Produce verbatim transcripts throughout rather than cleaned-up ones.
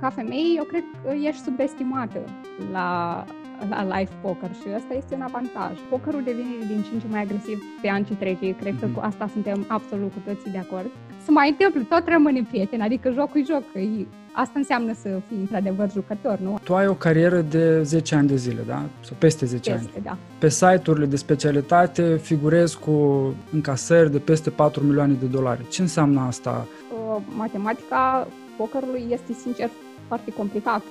Ca femeie, eu cred că ești subestimată la, la live poker și asta este un avantaj. Pokerul devine din ce în ce mai agresiv pe an ce trece, cred că cu asta suntem absolut cu toții de acord. Să mai întâmplă, tot rămâne prieten, adică jocul-i joc. Asta înseamnă să fii într-adevăr jucător, nu? Tu ai o carieră de zece ani de zile, da? Sau peste zece peste, ani. Da. Pe site-urile de specialitate figurezi cu încasări de peste patru milioane de dolari. Ce înseamnă asta? O, matematica pokerului este, sincer, foarte complicată.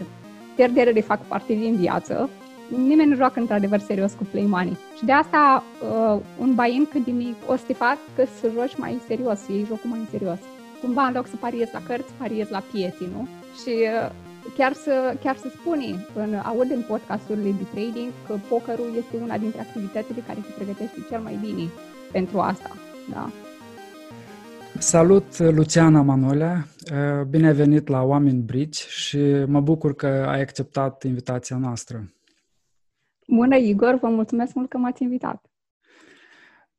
Pierderile fac parte din viață. Nimeni nu joacă într-adevăr serios cu play money. Și de asta uh, un buy-in cât de mic o să te fac că să joci mai serios, să iei jocul mai serios. Cumva, în loc să pariezi la cărți, pariezi la pieții, nu? Și uh, chiar, să, chiar să spune, în, aud în podcasturile de trading că pokerul este una dintre activitățile care te pregătește cel mai bine pentru asta, da? Salut, Luciana Manolea! Bine ai venit la Oameni Bridge și mă bucur că ai acceptat invitația noastră. Bună, Igor! Vă mulțumesc mult că m-ați invitat!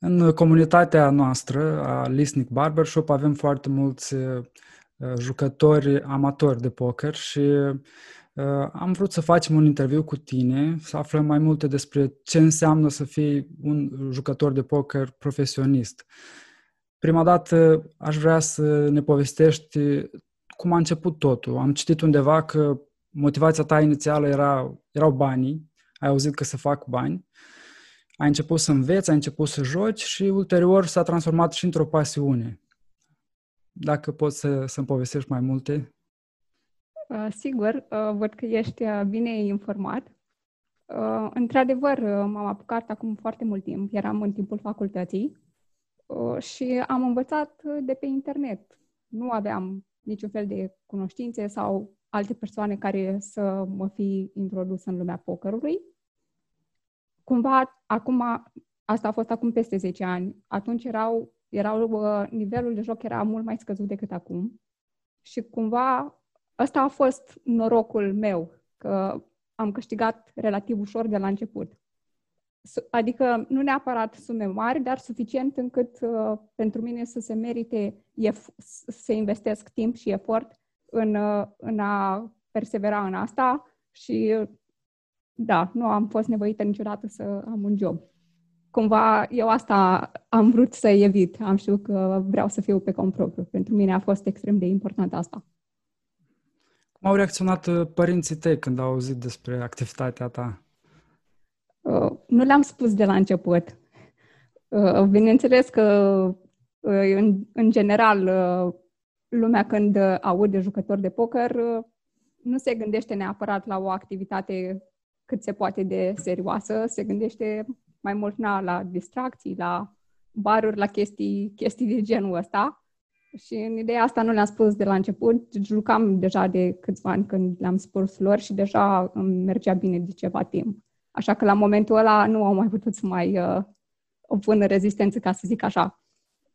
În comunitatea noastră, a Lisnic Barbershop, avem foarte mulți jucători amatori de poker și am vrut să facem un interviu cu tine, să aflăm mai multe despre ce înseamnă să fii un jucător de poker profesionist. Prima dată aș vrea să ne povestești cum a început totul. Am citit undeva că motivația ta inițială era, erau banii, ai auzit că se fac bani, ai început să înveți, ai început să joci și ulterior s-a transformat și într-o pasiune. Dacă poți să, să-mi povestești mai multe? Uh, sigur, uh, văd că ești bine informat. Uh, într-adevăr, m-am apucat acum foarte mult timp, eram în timpul facultății. Și am învățat de pe internet. Nu aveam niciun fel de cunoștințe sau alte persoane care să mă fi introdus în lumea pokerului. Cumva, acum, asta a fost acum peste zece ani. Atunci erau, erau, nivelul de joc era mult mai scăzut decât acum. Și cumva, ăsta a fost norocul meu, că am câștigat relativ ușor de la început. Adică nu neapărat sume mari, dar suficient încât uh, pentru mine să se merite ef- să investesc timp și efort în, uh, în a persevera în asta și uh, da, nu am fost nevoită niciodată să am un job. Cumva eu asta am vrut să evit, am știut că vreau să fiu pe cont propriu. Pentru mine a fost extrem de important asta. Cum au reacționat părinții tăi când au auzit despre activitatea ta? Uh, nu le-am spus de la început. Uh, bineînțeles că, uh, în, în general, uh, lumea când aude jucători de poker uh, nu se gândește neapărat la o activitate cât se poate de serioasă, se gândește mai mult na, la distracții, la baruri, la chestii, chestii de genul ăsta. Și în ideea asta nu le-am spus de la început. Jucam deja de câțiva ani când le-am spus lor și deja îmi mergea bine de ceva timp. Așa că la momentul ăla nu au mai putut să mai uh, opun rezistență, ca să zic așa.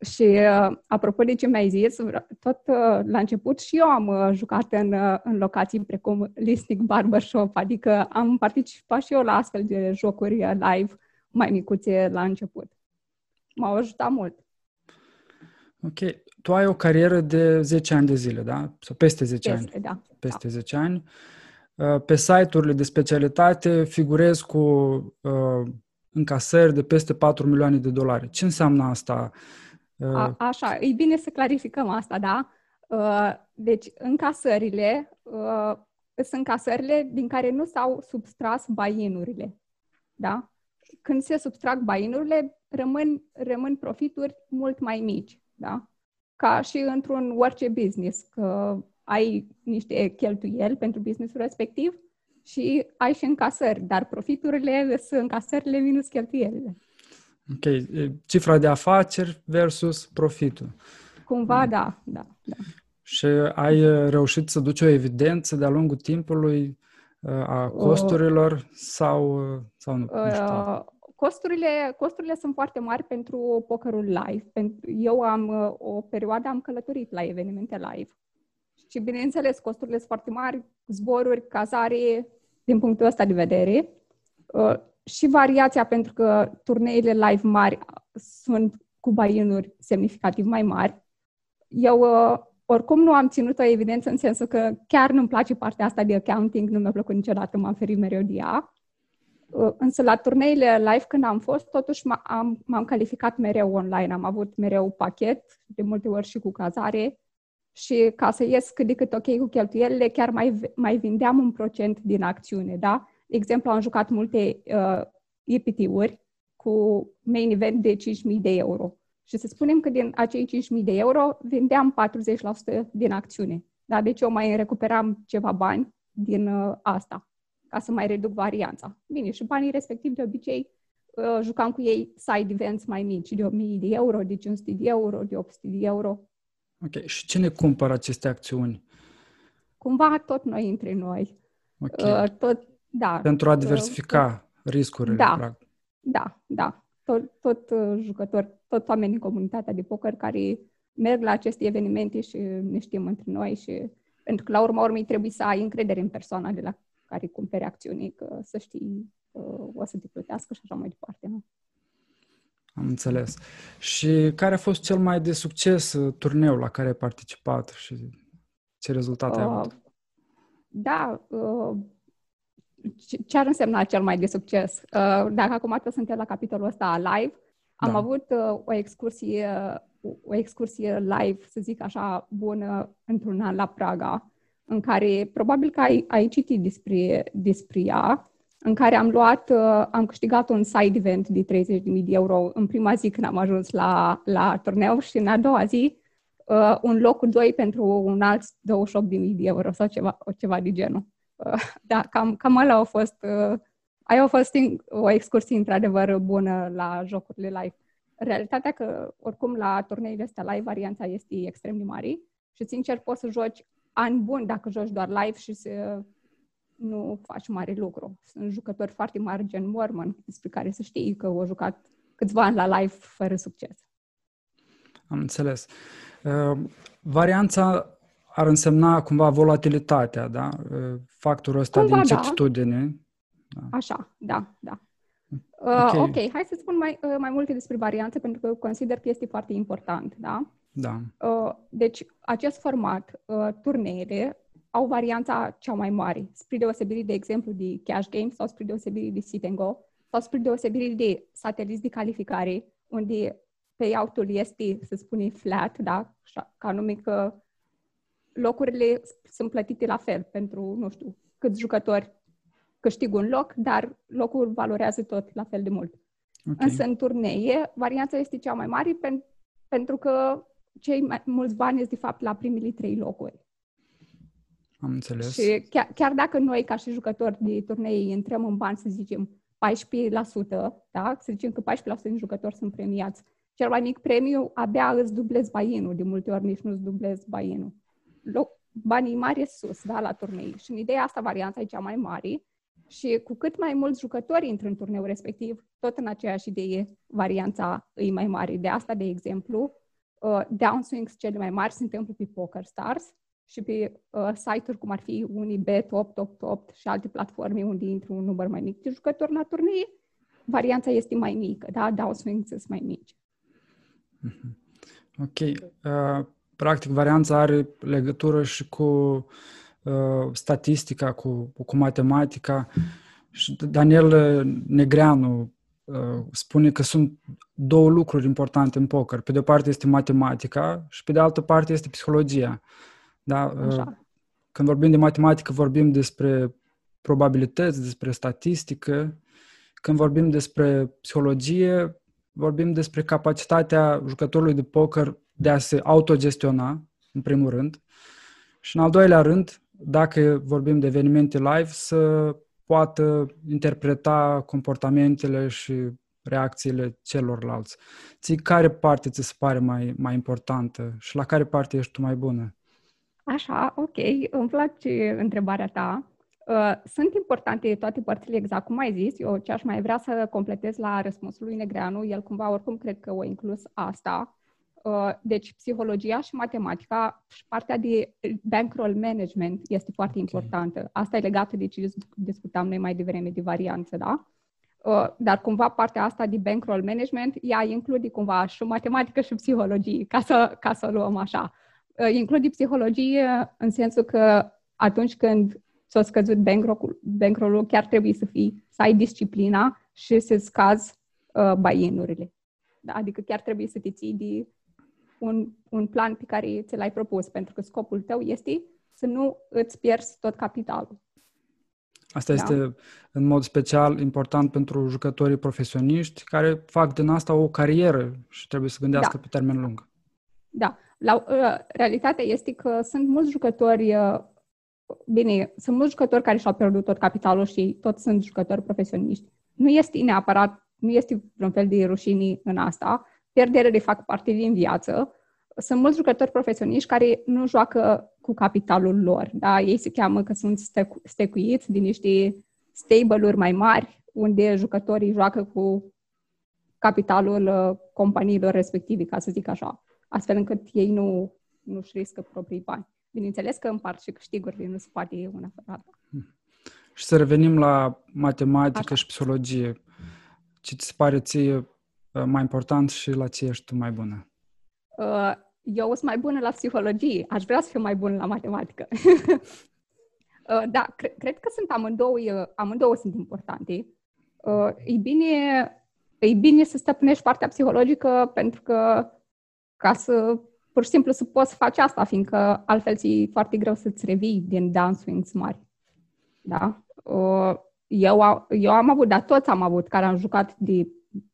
Și uh, apropo de ce mi-ai zis, tot uh, la început și eu am uh, jucat în, uh, în locații precum Lisnic Barbershop, adică am participat și eu la astfel de jocuri live mai micuțe la început. M-au ajutat mult. Ok. Tu ai o carieră de zece ani de zile, da? Sau peste zece peste, ani. Da. Peste da. zece ani. Pe site-urile de specialitate figurez cu uh, încasări de peste patru milioane de dolari. Ce înseamnă asta? Uh... A, așa, e bine să clarificăm asta, da? Uh, deci, încasările uh, sunt încasările din care nu s-au subtras buy-in-urile, da? Când se subtrag buy-in-urile, rămân, rămân profituri mult mai mici, da? Ca și într-un orice business, că ai niște cheltuieli pentru businessul respectiv și ai și încasări, dar profiturile sunt încasările minus cheltuielile. Ok. Cifra de afaceri versus profitul. Cumva, mm. da, da, da. Și ai reușit să duci o evidență de-a lungul timpului a costurilor uh, sau, sau nu? Uh, nu știu. Costurile, costurile sunt foarte mari pentru pokerul live. Eu am o perioadă am călătorit la evenimente live. Și, bineînțeles, costurile sunt foarte mari, zboruri, cazare, din punctul ăsta de vedere. și variația, pentru că turneile live mari sunt cu buy-in-uri semnificativ mai mari. Eu oricum nu am ținut o evidență, în sensul că chiar nu-mi place partea asta de accounting, nu mi-a plăcut niciodată, m-am ferit mereu de ea. Însă la turneile live când am fost, totuși m-am, m-am calificat mereu online, am avut mereu pachet, de multe ori și cu cazare, și ca să ies cât de cât ok cu cheltuielile, chiar mai, mai vindeam un procent din acțiune, da? De exemplu, am jucat multe uh, E P T-uri cu main event de cinci mii de euro. Și să spunem că din acei cinci mii de euro vindeam patruzeci la sută din acțiune. Da? Deci eu mai recuperam ceva bani din uh, asta, ca să mai reduc varianța. Bine, și banii respectiv de obicei uh, jucam cu ei side events mai mici, de o mie de euro, de cinci sute de euro, de opt sute de euro. Ok. Și cine cumpără aceste acțiuni? Cumva tot noi între noi. Okay. Uh, tot, da, pentru a diversifica uh, tot, riscurile. Da, practic. da, da. Tot, tot uh, jucători, tot oamenii din comunitatea de poker care merg la aceste evenimente și ne știm între noi, și pentru că la urma urmei trebuie să ai încredere în persoana de la care cumpere acțiuni, că să știi că o să te plătească și așa mai departe, nu? Am înțeles. Și care a fost cel mai de succes turneu la care ai participat și ce rezultate uh, ai avut? Da, uh, ce ar însemna cel mai de succes? Uh, dacă acum suntem la capitolul ăsta live, am da. avut uh, o excursie o excursie live, să zic așa, bună, într-un an la Praga, în care probabil că ai, ai citit despre, despre ea, în care am luat, uh, am câștigat un side event de treizeci de mii de euro în prima zi când am ajuns la, la turneu, și în a doua zi uh, un loc cu doi pentru un alt douăzeci și opt de mii de euro sau ceva, ceva de genul. Uh, da, cam, cam ăla a fost, uh, aia a fost o excursie într-adevăr bună la jocurile live. Realitatea că oricum la turneile astea live varianța este extrem de mare și sincer poți să joci ani buni dacă joci doar live și să nu faci mare lucru. Sunt jucători foarte mari, gen Mormon, despre care să știi că au jucat câțiva ani la live fără succes. Am înțeles. Uh, varianța ar însemna cumva volatilitatea, da? Uh, factorul ăsta cumva de incertitudine. Da. Da. Așa, da, da. Uh, okay. ok, hai să spun mai, mai multe despre varianță, pentru că consider că este foarte important, da? Da. Uh, deci, acest format, uh, turneile, au varianța cea mai mare, spre deosebire, de exemplu, de cash game sau spre deosebire de sit and go sau spre deosebire de sateliți de calificare, unde payout-ul este, să spunem, flat, da? Ca anume că locurile sunt plătite la fel pentru, nu știu, câți jucători câștig un loc, dar locul valorează tot la fel de mult. Okay. Însă în turnee, varianța este cea mai mare pentru Pentru că cei mai mulți bani sunt, de fapt, la primele trei locuri. Am înțeles. Și chiar, chiar dacă noi, ca și jucători de turnei, intrăm în bani, să zicem, paisprezece la sută, da? Să zicem că paisprezece la sută din jucători sunt premiați. Cel mai mic premiu, abia îți dublezi buy-in-ul. De multe ori nici nu îți dublezi buy-in-ul. Banii mari e sus, da, la turnei. Și în ideea asta, varianța e cea mai mare. Și cu cât mai mulți jucători intră în turneul respectiv, tot în aceeași idee, varianța e mai mare. De asta, de exemplu, uh, downswings cele mai mari se întâmplă pe PokerStars și pe uh, site-uri cum ar fi Unibet, opt opt opt și alte platforme unde intră un număr mai mic de jucători la turnee, varianța este mai mică, da? Downswings sunt mai mici. Ok. Uh, practic, varianța are legătură și cu statistica, cu, cu matematica. Și Daniel Negreanu spune că sunt două lucruri importante în poker. Pe de o parte este matematica și pe de altă parte este psihologia. Da? Așa. Când vorbim de matematică, vorbim despre probabilități, despre statistică. Când vorbim despre psihologie, vorbim despre capacitatea jucătorului de poker de a se autogestiona, în primul rând. Și în al doilea rând, dacă vorbim de evenimente live, să poată interpreta comportamentele și reacțiile celorlalți. Ți care parte ți se pare mai, mai importantă și la care parte ești tu mai bună? Așa, ok. Îmi place întrebarea ta. Sunt importante toate părțile, exact cum ai zis. Eu ce aș mai vrea să completez la răspunsul lui Negreanu, el cumva oricum cred că o inclus asta. Deci, psihologia și matematica și partea de bankroll management este foarte okay. importantă. Asta e legată de ce discutam noi mai devreme, de varianță, da? dar cumva partea asta de bankroll management, ea include cumva și matematică și psihologie, ca să, ca să luăm așa. Include psihologie în sensul că atunci când s-a scăzut bankroll-ul, chiar trebuie să fii, să ai disciplina și să scazi uh, buy-in-urile. Da? Adică chiar trebuie să te ții de un, un plan pe care ți l-ai propus, pentru că scopul tău este să nu îți pierzi tot capitalul. Asta da. Este în mod special important pentru jucătorii profesioniști care fac din asta o carieră și trebuie să gândească da. Pe termen lung. Da. La, realitatea este că sunt mulți jucători, bine, sunt mulți jucători care și-au pierdut tot capitalul și tot sunt jucători profesioniști. Nu este neapărat, nu este vreun fel de rușine în asta. Pierderile fac parte din viață. Sunt mulți jucători profesioniști care nu joacă cu capitalul lor. Da? Ei se cheamă că sunt stecuiți din niște stable-uri mai mari, unde jucătorii joacă cu capitalul companiilor respective, ca să zic așa, astfel încât ei nu, nu-și riscă proprii bani. Bineînțeles că împart și câștigurile, nu se poate una fără alta. Și să revenim la matematică așa. Și psihologie. Ce ți se pare ție mai important și la ce ești tu mai bună? Uh, Eu sunt mai bună la psihologie, aș vrea să fiu mai bună la matematică. Da, cre- cred că sunt amândouă, amândouă sunt importante. E bine, e bine să stăpânești partea psihologică pentru că ca să, pur și simplu, să poți să faci asta, fiindcă altfel ți-e foarte greu să-ți revii din downswings mari. Da? Eu, eu am avut, dar toți am avut, care am jucat de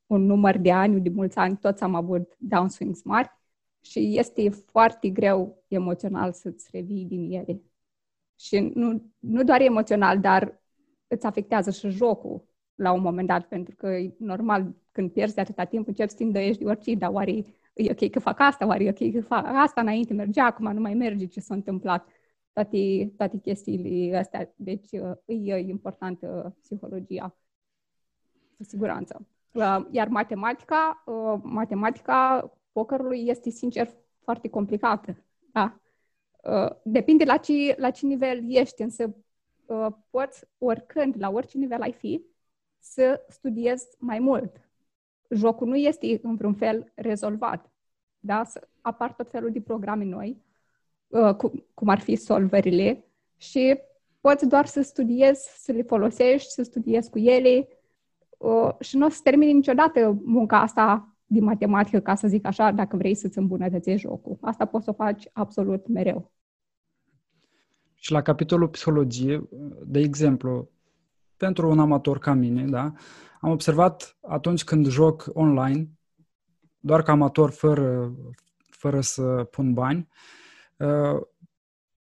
un număr de ani, de mulți ani, toți am avut downswings mari. Și este foarte greu emoțional să-ți revii din ele. Și nu, nu doar emoțional, dar îți afectează și jocul la un moment dat, pentru că e normal, când pierzi de atâta timp, începi să te îndoiești de orice, dar oare e ok că fac asta, oare e ok că fac asta, înainte mergea, acum nu mai merge, ce s-a întâmplat, toate, toate chestiile astea. Deci e importantă psihologia, cu siguranță. Iar matematica, matematica... pokerului este, sincer, foarte complicată. Da? Depinde la ce, la ce nivel ești, însă poți, oricând, la orice nivel ai fi, să studiezi mai mult. Jocul nu este, în vreun fel, rezolvat. Da? Apar tot felul de programe noi, cum ar fi solverile, și poți doar să studiezi, să le folosești, să studiezi cu ele și nu o să termini niciodată munca asta din matematică, ca să zic așa, dacă vrei să-ți îmbunătățești jocul. Asta poți să o faci absolut mereu. Și la capitolul psihologie, de exemplu, pentru un amator ca mine, da, am observat atunci când joc online, doar ca amator fără, fără să pun bani,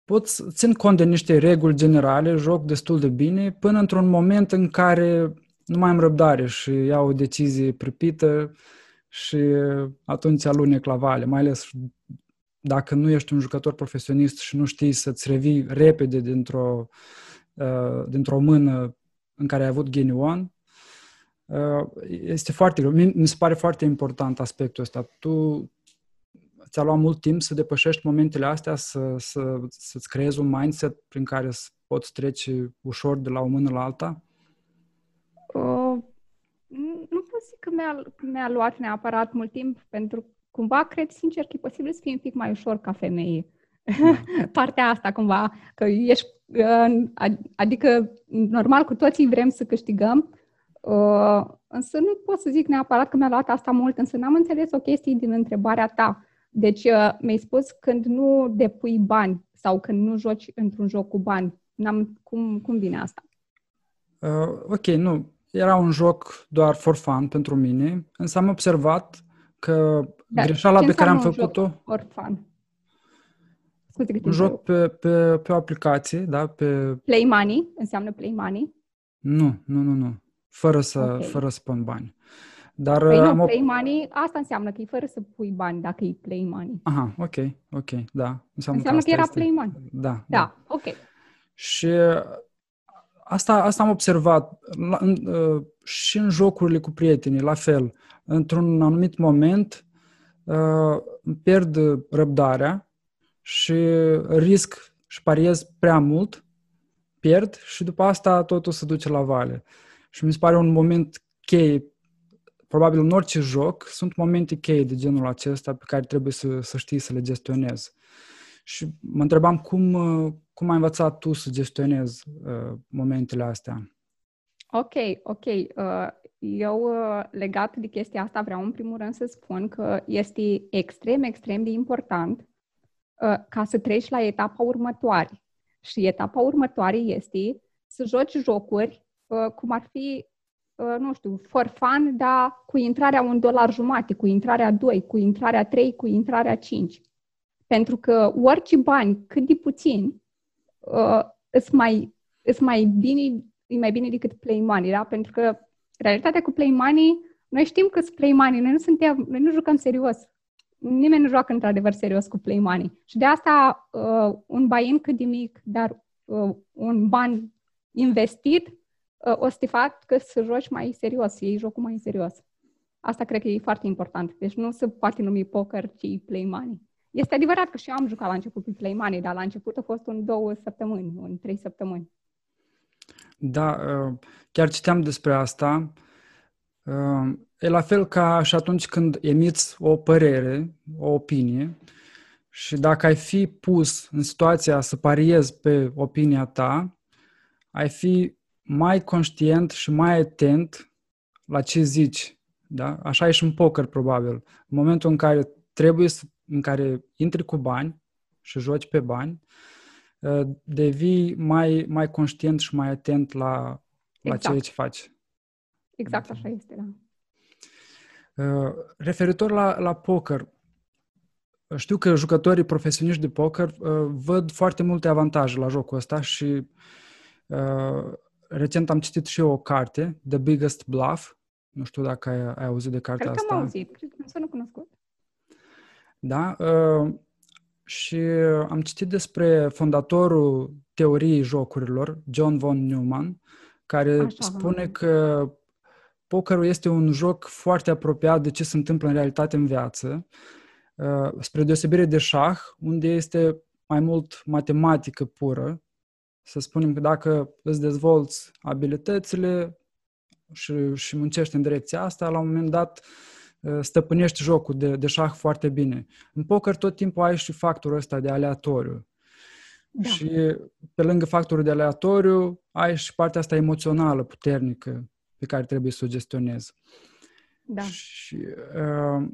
pot să țin cont de niște reguli generale, joc destul de bine, până într-un moment în care nu mai am răbdare și iau o decizie pripită, și atunci alunec la vale, mai ales dacă nu ești un jucător profesionist și nu știi să-ți revii repede dintr-o, uh, dintr-o mână în care ai avut ghinion, uh, este foarte greu. Mi se pare foarte important aspectul ăsta. Tu ți-a luat mult timp să depășești momentele astea, să, să, să-ți creezi un mindset prin care poți trece ușor de la o mână la alta? Uh. Nu pot zic că mi-a, mi-a luat neapărat mult timp, pentru cumva cred sincer că e posibil să fie un pic mai ușor ca femeie. Partea asta cumva, că ești, adică normal cu toții vrem să câștigăm, însă nu pot să zic neapărat că mi-a luat asta mult, însă n-am înțeles o chestie din întrebarea ta. Deci mi-ai spus când nu depui bani sau când nu joci într-un joc cu bani. N-am, cum, cum vine asta? Uh, ok, nu. Era un joc doar for fun pentru mine, însă am observat că da, greșeala pe care am făcut-o... Joc for fun? Un joc pe, pe, pe o aplicație, da? Pe... Play money? Înseamnă play money? Nu, nu, nu, nu. Fără să, okay. fără să pun bani. Dar păi am nu, play money, asta înseamnă că e fără să pui bani dacă e play money. Aha, ok, ok, da. Înseamnă, înseamnă că, că era este... play money. Da, da, da, ok. Și... Asta, asta am observat la, în, uh, și în jocurile cu prietenii, la fel. Într-un anumit moment uh, îmi pierd răbdarea și risc și pariez prea mult, pierd și după asta totul se duce la vale. Și mi se pare un moment cheie, probabil în orice joc, sunt momente cheie de genul acesta pe care trebuie să, să știi să le gestionezi. Și mă întrebam cum, cum ai învățat tu să gestionezi uh, momentele astea? Ok, ok. Uh, eu, uh, legat de chestia asta, vreau în primul rând să spun că este extrem, extrem de important uh, ca să treci la etapa următoare. Și etapa următoare este să joci jocuri uh, cum ar fi, uh, nu știu, for fun, dar cu intrarea un dolar jumate, cu intrarea doi, cu intrarea trei, cu intrarea cinci. Pentru că orice bani, cât de puțin, uh, îți mai, îți mai bine... e mai bine decât play money, da? Pentru că realitatea cu play money, noi știm că sunt play money, noi nu suntem, noi nu jucăm serios. Nimeni nu joacă într-adevăr serios cu play money. Și de asta uh, un buy-in cât de mic, dar uh, un ban investit, uh, o să te facă să joci mai serios, să iei jocul mai serios. Asta cred că e foarte important. Deci nu se poate numi poker, ci play money. Este adevărat că și eu am jucat la început cu play money, dar la început a fost un două săptămâni, un trei săptămâni. Da, chiar citeam despre asta. E la fel ca și atunci când emiți o părere, o opinie, și dacă ai fi pus în situația să pariezi pe opinia ta, ai fi mai conștient și mai atent la ce zici. Da? Așa e și în poker, probabil. În momentul în care trebuie să, în care intri cu bani și joci pe bani, devii mai, mai conștient și mai atent la, exact. la ceea ce faci. Exact așa este, da. Referitor la, la poker, știu că jucătorii profesioniști de poker văd foarte multe avantaje la jocul ăsta și recent am citit și eu o carte, The Biggest Bluff. Nu știu dacă ai, ai auzit de cartea asta. Cred că am auzit, cred că îmi sună cunoscut. Da, și am citit despre fondatorul teoriei jocurilor, John von Neumann, care Așa, spune că pokerul este un joc foarte apropiat de ce se întâmplă în realitate în viață, spre deosebire de șah, unde este mai mult matematică pură. Să spunem că dacă îți dezvolți abilitățile și, și muncești în direcția asta, la un moment dat stăpânești jocul de, de șah foarte bine. În poker tot timpul ai și factorul ăsta de aleatoriu. Da. Și pe lângă factorul de aleatoriu ai și partea asta emoțională puternică pe care trebuie să o gestionezi. Da. Și, uh,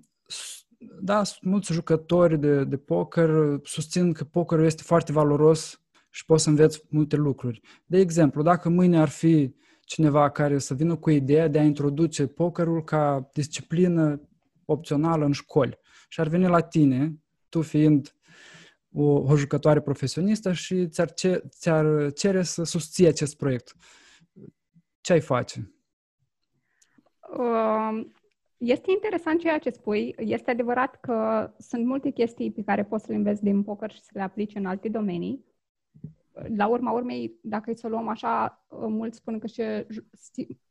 da, mulți jucători de, de poker susțin că pokerul este foarte valoros și poți să înveți multe lucruri. De exemplu, dacă mâine ar fi cineva care să vină cu ideea de a introduce pokerul ca disciplină opțională în școli și ar veni la tine, tu fiind o, o jucătoare profesionistă, și ți-ar, ce, ți-ar cere să susții acest proiect. Ce ai face? Este interesant ceea ce spui. Este adevărat că sunt multe chestii pe care poți să le înveți din poker și să le aplici în alte domenii. La urma urmei, dacă îți o luăm așa, mulți spun că și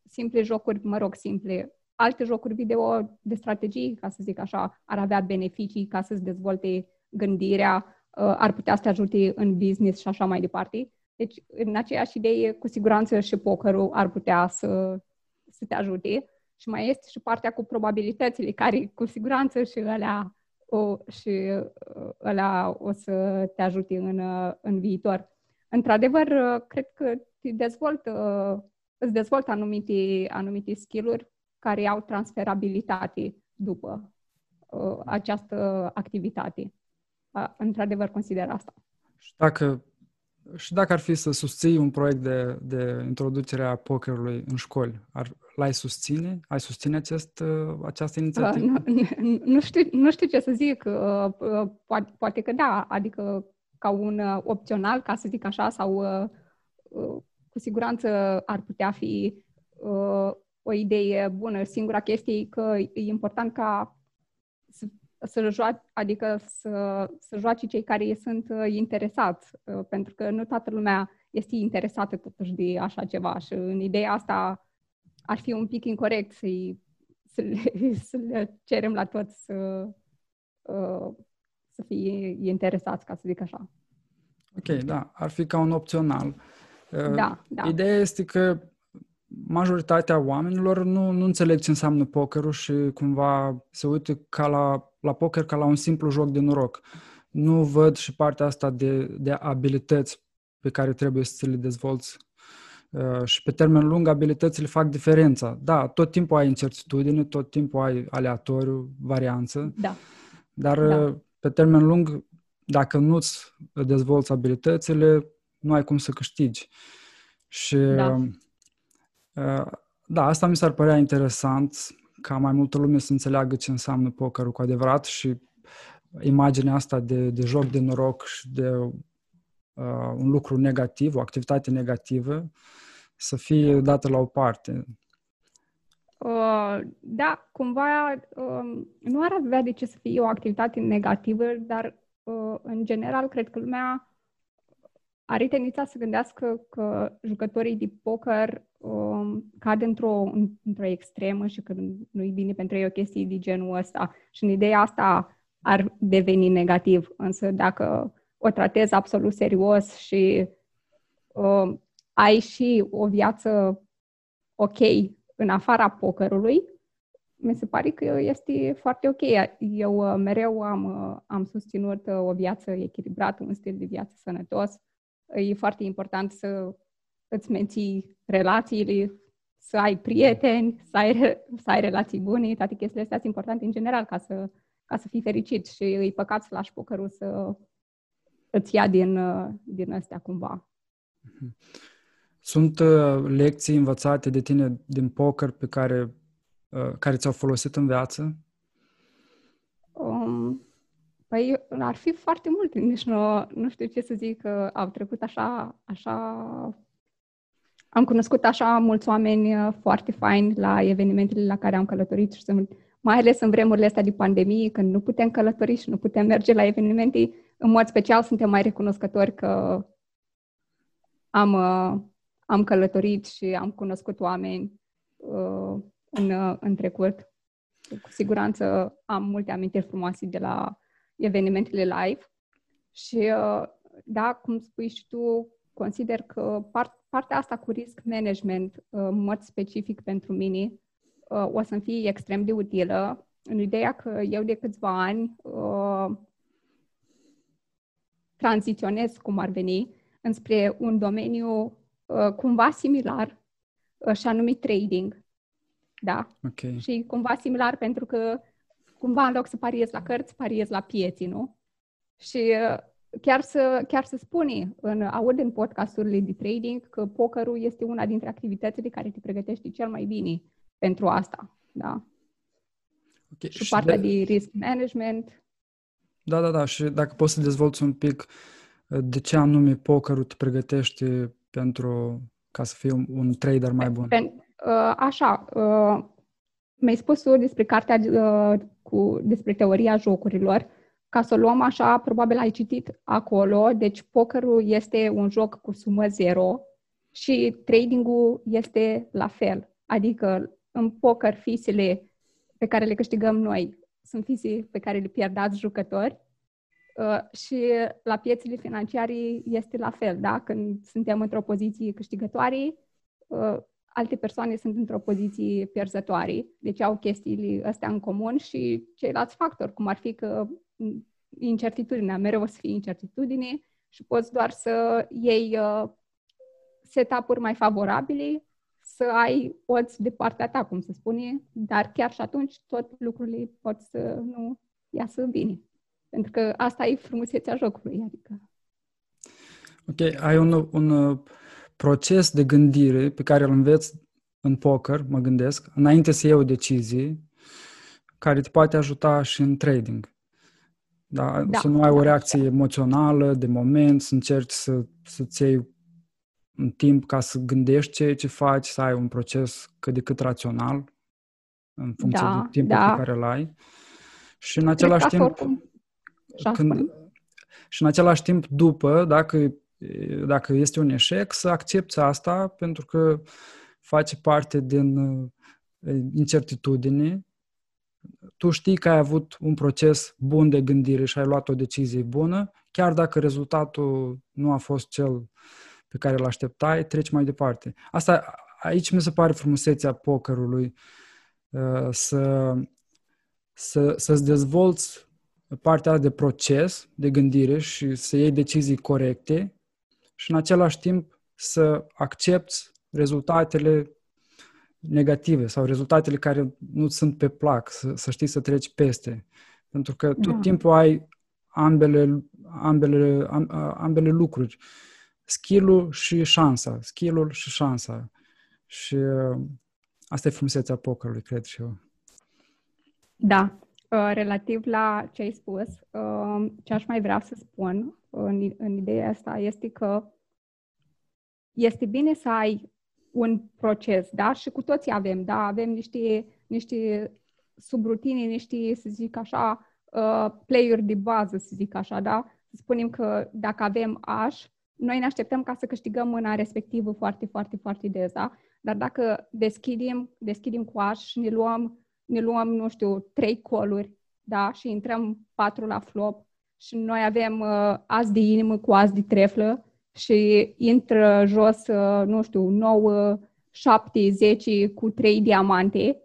simple jocuri, mă rog, simple, alte jocuri video de strategii, ca să zic așa, ar avea beneficii ca să-ți dezvolte gândirea, ar putea să te ajute în business și așa mai departe. Deci, în aceeași idee, cu siguranță și pokerul ar putea să, să te ajute. Și mai este și partea cu probabilitățile, care cu siguranță și alea o, și alea o să te ajute în, în viitor. Într-adevăr, cred că îți dezvoltă, îți dezvoltă anumite, anumite skill-uri care au transferabilitate după uh, această activitate. Uh, într-adevăr, consider asta. Și dacă, și dacă ar fi să susții un proiect de, de introducere a pokerului în școli, ar, l-ai susține? Ai susține acest, această inițiativă? Uh, nu, nu, știu, nu știu ce să zic. Uh, poate, poate că da, adică ca un uh, opțional, ca să zic așa, sau uh, uh, cu siguranță ar putea fi uh, o idee bună. Singura chestie e că e important ca să, să joace, adică să, să joace cei care sunt uh, interesați, uh, pentru că nu toată lumea este interesată totuși de așa ceva și în ideea asta ar fi un pic incorect să-i, să, le, să le cerem la toți să... Uh, să fie interesați, ca să zic așa. Ok, da, ar fi ca un opțional. Da, da. Ideea este că majoritatea oamenilor nu, nu înțeleg ce înseamnă pokerul și cumva se uită ca la, la poker ca la un simplu joc de noroc. Nu văd și partea asta de, de abilități pe care trebuie să le dezvolți. Uh, și pe termen lung abilitățile fac diferența. Da, tot timpul ai incertitudine, tot timpul ai aleatoriu, varianță. Da. Dar da. Pe termen lung, dacă nu-ți dezvolți abilitățile, nu ai cum să câștigi. Și da. Uh, da, asta mi s-ar părea interesant, ca mai multă lume să înțeleagă ce înseamnă pokerul cu adevărat și imaginea asta de, de joc de noroc și de uh, un lucru negativ, o activitate negativă, să fie dată la o parte. Uh, da, cumva uh, nu ar avea de ce să fie o activitate negativă, dar uh, în general cred că lumea are tendința să gândească că jucătorii de poker um, cad într-o, într-o extremă și că nu-i bine pentru ei o chestie de genul ăsta. Și în ideea asta ar deveni negativ. Însă dacă o tratezi absolut serios și um, ai și o viață ok în afara pokerului, mi se pare că este foarte ok. Eu uh, mereu am, uh, am susținut uh, o viață echilibrată, un stil de viață sănătos. E foarte important să îți menții relațiile, să ai prieteni, să ai, să ai relații bune. Toate chestiile astea sunt importante în general ca să, ca să fii fericit și e păcat să lași pokerul să îți ia din, din astea cumva. Sunt uh, lecții învățate de tine din poker pe care, uh, care ți-au folosit în viață? Um... Păi ar fi foarte multe, nici nu, nu știu ce să zic, că au trecut așa, așa, am cunoscut așa mulți oameni foarte faini la evenimentele la care am călătorit și sunt, mai ales în vremurile astea de pandemie, când nu putem călători și nu putem merge la evenimente, în mod special suntem mai recunoscători că am, am călătorit și am cunoscut oameni în, în trecut. Cu siguranță am multe amintiri frumoase de la evenimentele live și, da, cum spui și tu, consider că part, partea asta cu risk management, în mod specific pentru mine, o să-mi fie extrem de utilă în ideea că eu de câțiva ani tranziționez, cum ar veni, înspre un domeniu cumva similar și anume trading. Da? Okay. Și cumva similar pentru că cumva, în loc să pariezi la cărți, pariezi la pieții, nu? Și chiar să, chiar să spune, în, aud în podcasturile de trading că pokerul este una dintre activitățile care te pregătește cel mai bine pentru asta, da? Okay. Și, și partea de... de risk management. Da, da, da. Și dacă poți să dezvolți un pic de ce anume pokerul te pregătește pentru ca să fii un, un trader mai bun. Așa... Mi-ai spus tu despre cartea uh, cu, despre teoria jocurilor. Ca să o luăm așa, probabil ai citit acolo. Deci pokerul este un joc cu sumă zero și tradingul este la fel. Adică în poker fisele pe care le câștigăm noi sunt fise pe care le pierd alți jucători uh, și la piețele financiare este la fel. Da? Când suntem într-o poziție câștigătoare, uh, alte persoane sunt într-o poziție pierzătoare, deci au chestiile astea în comun și ceilalți factori, cum ar fi că incertitudinea, mereu o să fie incertitudine și poți doar să iei setup-uri mai favorabile, să ai odds de partea ta, cum se spune, dar chiar și atunci tot lucrurile pot să nu iasă bine. Pentru că asta e frumusețea jocului, adică. Ok, ai un... un... proces de gândire pe care îl înveți în poker, mă gândesc, înainte să iei o decizie care te poate ajuta și în trading. Da? Da. Să nu ai o reacție emoțională, de moment, să încerci să, să-ți iei un timp ca să gândești ceea ce faci, să ai un proces cât de cât rațional în funcție da, de timpul da. Pe care îl ai. Și în același timp, când, și în același timp după, dacă dacă este un eșec, să accepți asta pentru că face parte din incertitudine. Tu știi că ai avut un proces bun de gândire și ai luat o decizie bună, chiar dacă rezultatul nu a fost cel pe care îl așteptai, treci mai departe. Asta aici mi se pare frumusețea pokerului, să, să, să-ți dezvolți partea de proces, de gândire și să iei decizii corecte și în același timp să accepti rezultatele negative sau rezultatele care nu sunt pe plac, să, să știi să treci peste. Pentru că tot da. timpul ai ambele, ambele, am, ambele lucruri. Skill-ul și șansa. Skill-ul și șansa. Și asta e frumusețea pokerului, cred și eu. Da. Relativ la ce ai spus, ce aș mai vrea să spun în, în ideea asta este că este bine să ai un proces, da? Și cu toții avem, da? Avem niște, niște subrutine, niște, să zic așa, play-uri de bază, să zic așa, da? Să spunem că dacă avem aș, noi ne așteptăm ca să câștigăm mâna respectivă foarte, foarte, foarte des, da? Dar dacă deschidem, deschidem cu aș și ne luăm, ne luăm, nu știu, trei coluri, da? Și intrăm patru la flop și noi avem uh, as de inimă cu as de treflă și intră jos, uh, nu știu, nouă, șapte, zece cu trei diamante,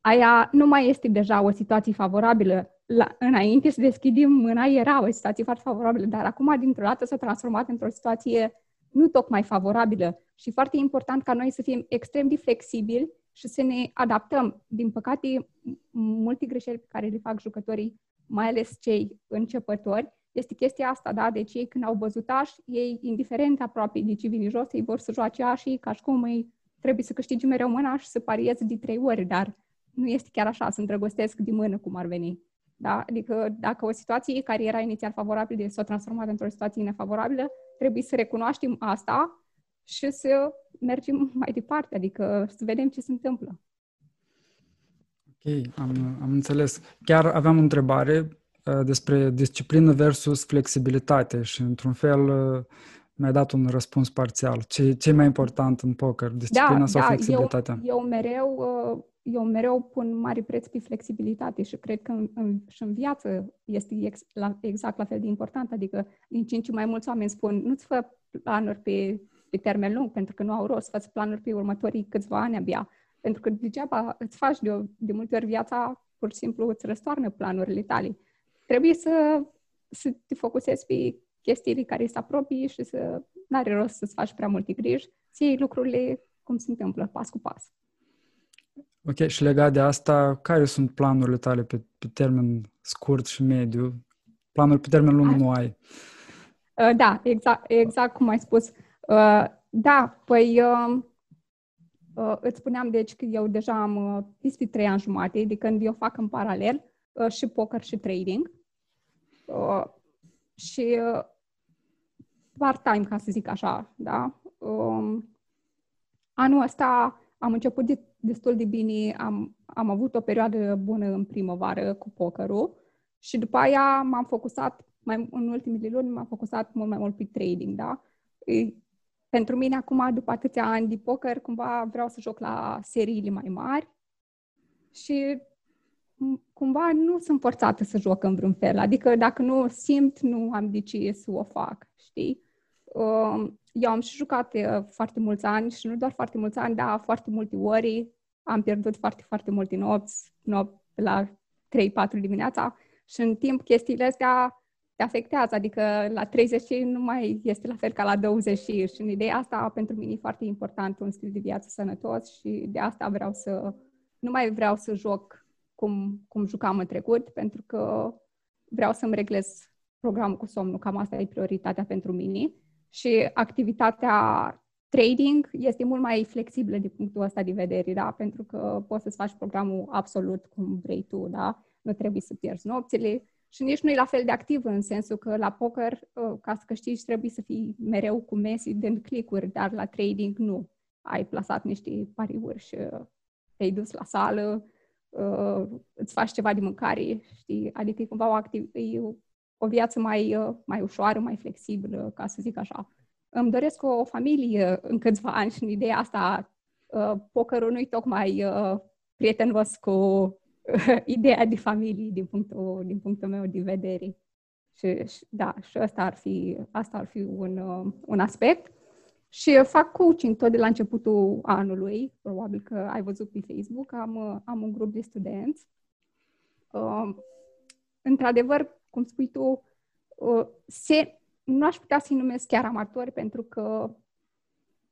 aia nu mai este deja o situație favorabilă. La, înainte să deschidem mâna era o situație foarte favorabilă, dar acum dintr-o dată s-a transformat într-o situație nu tocmai favorabilă. Și foarte important ca noi să fim extrem de flexibili și să ne adaptăm. Din păcate, multe greșeli pe care le fac jucătorii, mai ales cei începători, este chestia asta, da? Deci ei când au văzut aș, ei, indiferent aproape de ce vine jos, ei vor să joace așii, ca și cum ei trebuie să câștigi mereu mâna și să pariezi de trei ori, dar nu este chiar așa, să îndrăgostesc din mână cum ar veni. Da? Adică dacă o situație care era inițial favorabilă s-a transformat într-o situație nefavorabilă, trebuie să recunoaștem asta și să mergem mai departe, adică să vedem ce se întâmplă. Ok, am, am înțeles. Chiar aveam o întrebare uh, despre disciplină versus flexibilitate și într-un fel uh, mi-ai dat un răspuns parțial. Ce, ce e mai important în poker, disciplina da, sau da, flexibilitatea? Eu, eu mereu... Uh, Eu mereu pun mare preț pe flexibilitate și cred că în, în, și în viață este ex, la, exact la fel de important. Adică din ce în ce mai mulți oameni spun nu-ți fă planuri pe, pe termen lung pentru că nu au rost, fă-ți planuri pe următorii câțiva ani abia. Pentru că degeaba îți faci de, de multe ori viața, pur și simplu îți răstoarnă planurile tale. Trebuie să, să te focusezi pe chestiile care se apropie și să n-are rost să-ți faci prea multe griji, să iei lucrurile cum se întâmplă, pas cu pas. Ok, și legat de asta, care sunt planurile tale pe, pe termen scurt și mediu? Planuri pe termen lung nu ai. Da, exact, exact cum ai spus. Da, păi îți spuneam, deci, că eu deja am peste trei ani jumate, de când eu fac în paralel și poker și trading. Și part-time, ca să zic așa, da? Anul ăsta am început de destul de bine, am, am avut o perioadă bună în primăvară cu pokerul și după aia m-am focusat, mai, în ultimele luni m-am focusat mult mai mult pe trading, da? E, pentru mine acum, după atâția ani de poker, cumva vreau să joc la seriile mai mari și cumva nu sunt forțată să joc în vreun fel, adică dacă nu simt, nu am de ce să o fac, știi? Eu am și jucat foarte mulți ani și nu doar foarte mulți ani, dar foarte multe ori. Am pierdut foarte, foarte multe nopți, nopți la trei patru dimineața și în timp chestiile astea te afectează, adică la treizeci nu mai este la fel ca la douăzeci și în ideea asta pentru mine e foarte important un stil de viață sănătos și de asta vreau să, nu mai vreau să joc cum, cum jucam în trecut pentru că vreau să-mi reglez programul cu somnul, cam asta e prioritatea pentru mine. Și activitatea trading este mult mai flexibilă din punctul ăsta de vedere, da? Pentru că poți să-ți faci programul absolut cum vrei tu, da? Nu trebuie să pierzi nopțile și nici nu e la fel de activ în sensul că la poker, ca să câștigi, trebuie să fii mereu cu mesi din click-uri, dar la trading nu. Ai plasat niște pariuri și te-ai dus la sală, îți faci ceva de mâncare, știi? Adică e cumva o activitate, o viață mai, mai ușoară, mai flexibilă, ca să zic așa. Îmi doresc o, o familie în câțiva ani și în ideea asta pokerul nu-i tocmai prietenos cu ideea de familie din punctul, din punctul meu de vedere. Și, și da, și asta ar fi, asta ar fi un, un aspect. Și fac coaching tot de la începutul anului, probabil că ai văzut pe Facebook, am, am un grup de studenți. Uh, într-adevăr, cum spui tu, uh, se, nu aș putea să-i numesc chiar amatori, pentru că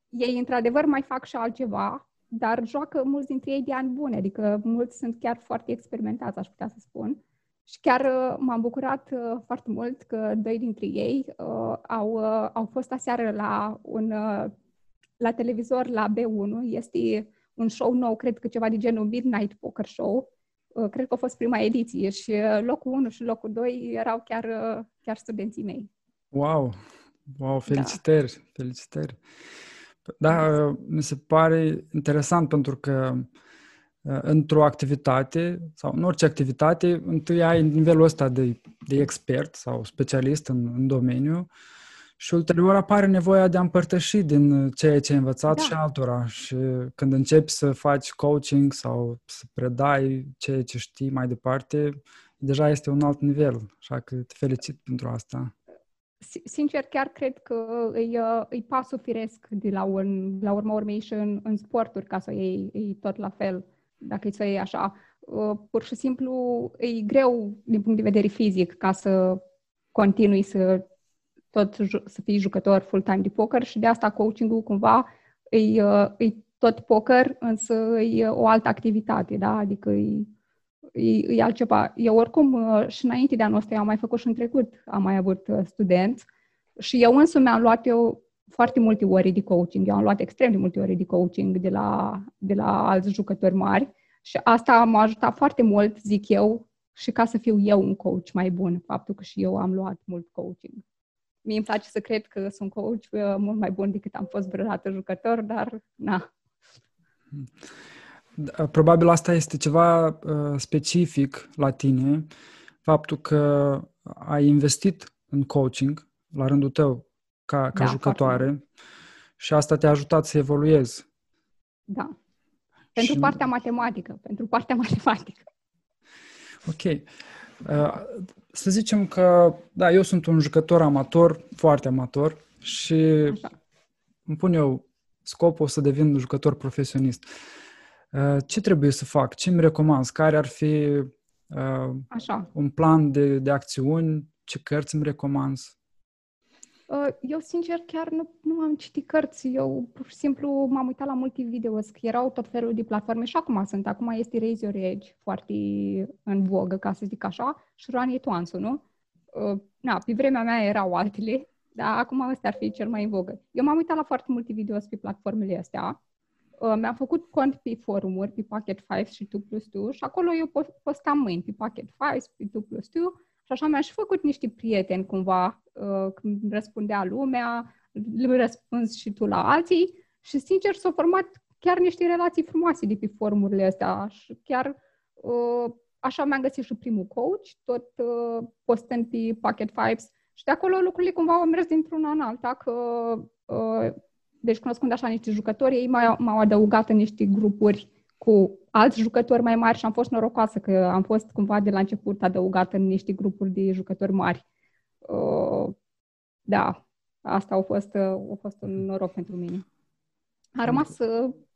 ei, într-adevăr, mai fac și altceva, dar joacă mulți dintre ei de ani bune, adică mulți sunt chiar foarte experimentați, aș putea să spun. Și chiar m-am bucurat uh, foarte mult că doi dintre ei uh, au, uh, au fost aseară la, un, uh, la televizor, la B unu. Este un show nou, cred că ceva de genul Midnight Poker Show. Uh, cred că a fost prima ediție și uh, locul unu și locul doi erau chiar, uh, chiar studenții mei. Wow! Wow! Felicitări! Da. Felicitări! Da, uh, mi se pare interesant pentru că într-o activitate sau în orice activitate, întâi ai nivelul ăsta de, de expert sau specialist în, în domeniu și ulterior apare nevoia de a împărtăși din ceea ce ai învățat da. și altora. Și când începi să faci coaching sau să predai ceea ce știi mai departe, deja este un alt nivel. Așa că te felicit pentru asta. Sincer, chiar cred că îi, îi pasul firesc de la, un, la urma urmei și în, în sporturi, ca să iei, iei tot la fel. Dacă îi să iei așa, pur și simplu e greu din punct de vedere fizic ca să continui să tot să fii jucător full-time de poker și de asta coaching-ul cumva e, e tot poker, însă e o altă activitate, da? Adică e, e, e altceva. Eu oricum și înainte de anul ăsta eu am mai făcut și în trecut, am mai avut studenți și eu însumi mi-am luat eu foarte multe ore de coaching. Eu am luat extrem de multe ore de coaching de la, de la alți jucători mari și asta m-a ajutat foarte mult, zic eu, și ca să fiu eu un coach mai bun, faptul că și eu am luat mult coaching. Mie îmi place să cred că sunt coach mult mai bun decât am fost vreodată jucător, dar na. Probabil asta este ceva specific la tine, faptul că ai investit în coaching la rândul tău ca, ca da, jucătoare foarte. Și asta te-a ajutat să evoluezi. Da. Pentru și... partea matematică. Pentru partea matematică. Ok. Uh, să zicem că, da, eu sunt un jucător amator, foarte amator și așa. Îmi pun eu scopul să devin un jucător profesionist. Uh, ce trebuie să fac? Ce îmi recomanzi? Care ar fi uh, așa. un plan de, de acțiuni? Ce cărți îmi recomanzi? Eu, sincer, chiar nu, nu am citit cărți. Eu, pur și simplu, m-am uitat la multe videos, că erau tot felul de platforme și acum sunt. Acum este Razor Regi, foarte în vogă, ca să zic așa, și Run It Once, nu? Na, pe vremea mea erau altele, dar acum astea ar fi cel mai în vogă. Eu m-am uitat la foarte multe videos pe platformele astea. Mi-am făcut cont pe forumuri, pe PocketFives și two plus two și acolo eu postam mâini pe PocketFives, pe two plus two. Și așa mi-aș făcut niște prieteni cumva, când răspundea lumea, le răspunzi și tu la alții și sincer s-au format chiar niște relații frumoase de pe forumurile astea și chiar așa mi-am găsit și primul coach, tot postând pe PocketFives și de acolo lucrurile cumva au mers dintr-una în alta că, deci cunoscând așa niște jucători, ei m-au adăugat în niște grupuri cu alți jucători mai mari și am fost norocoasă că am fost cumva de la început adăugată în niște grupuri de jucători mari. Uh, da, asta a fost, a fost un noroc pentru mine. A rămas,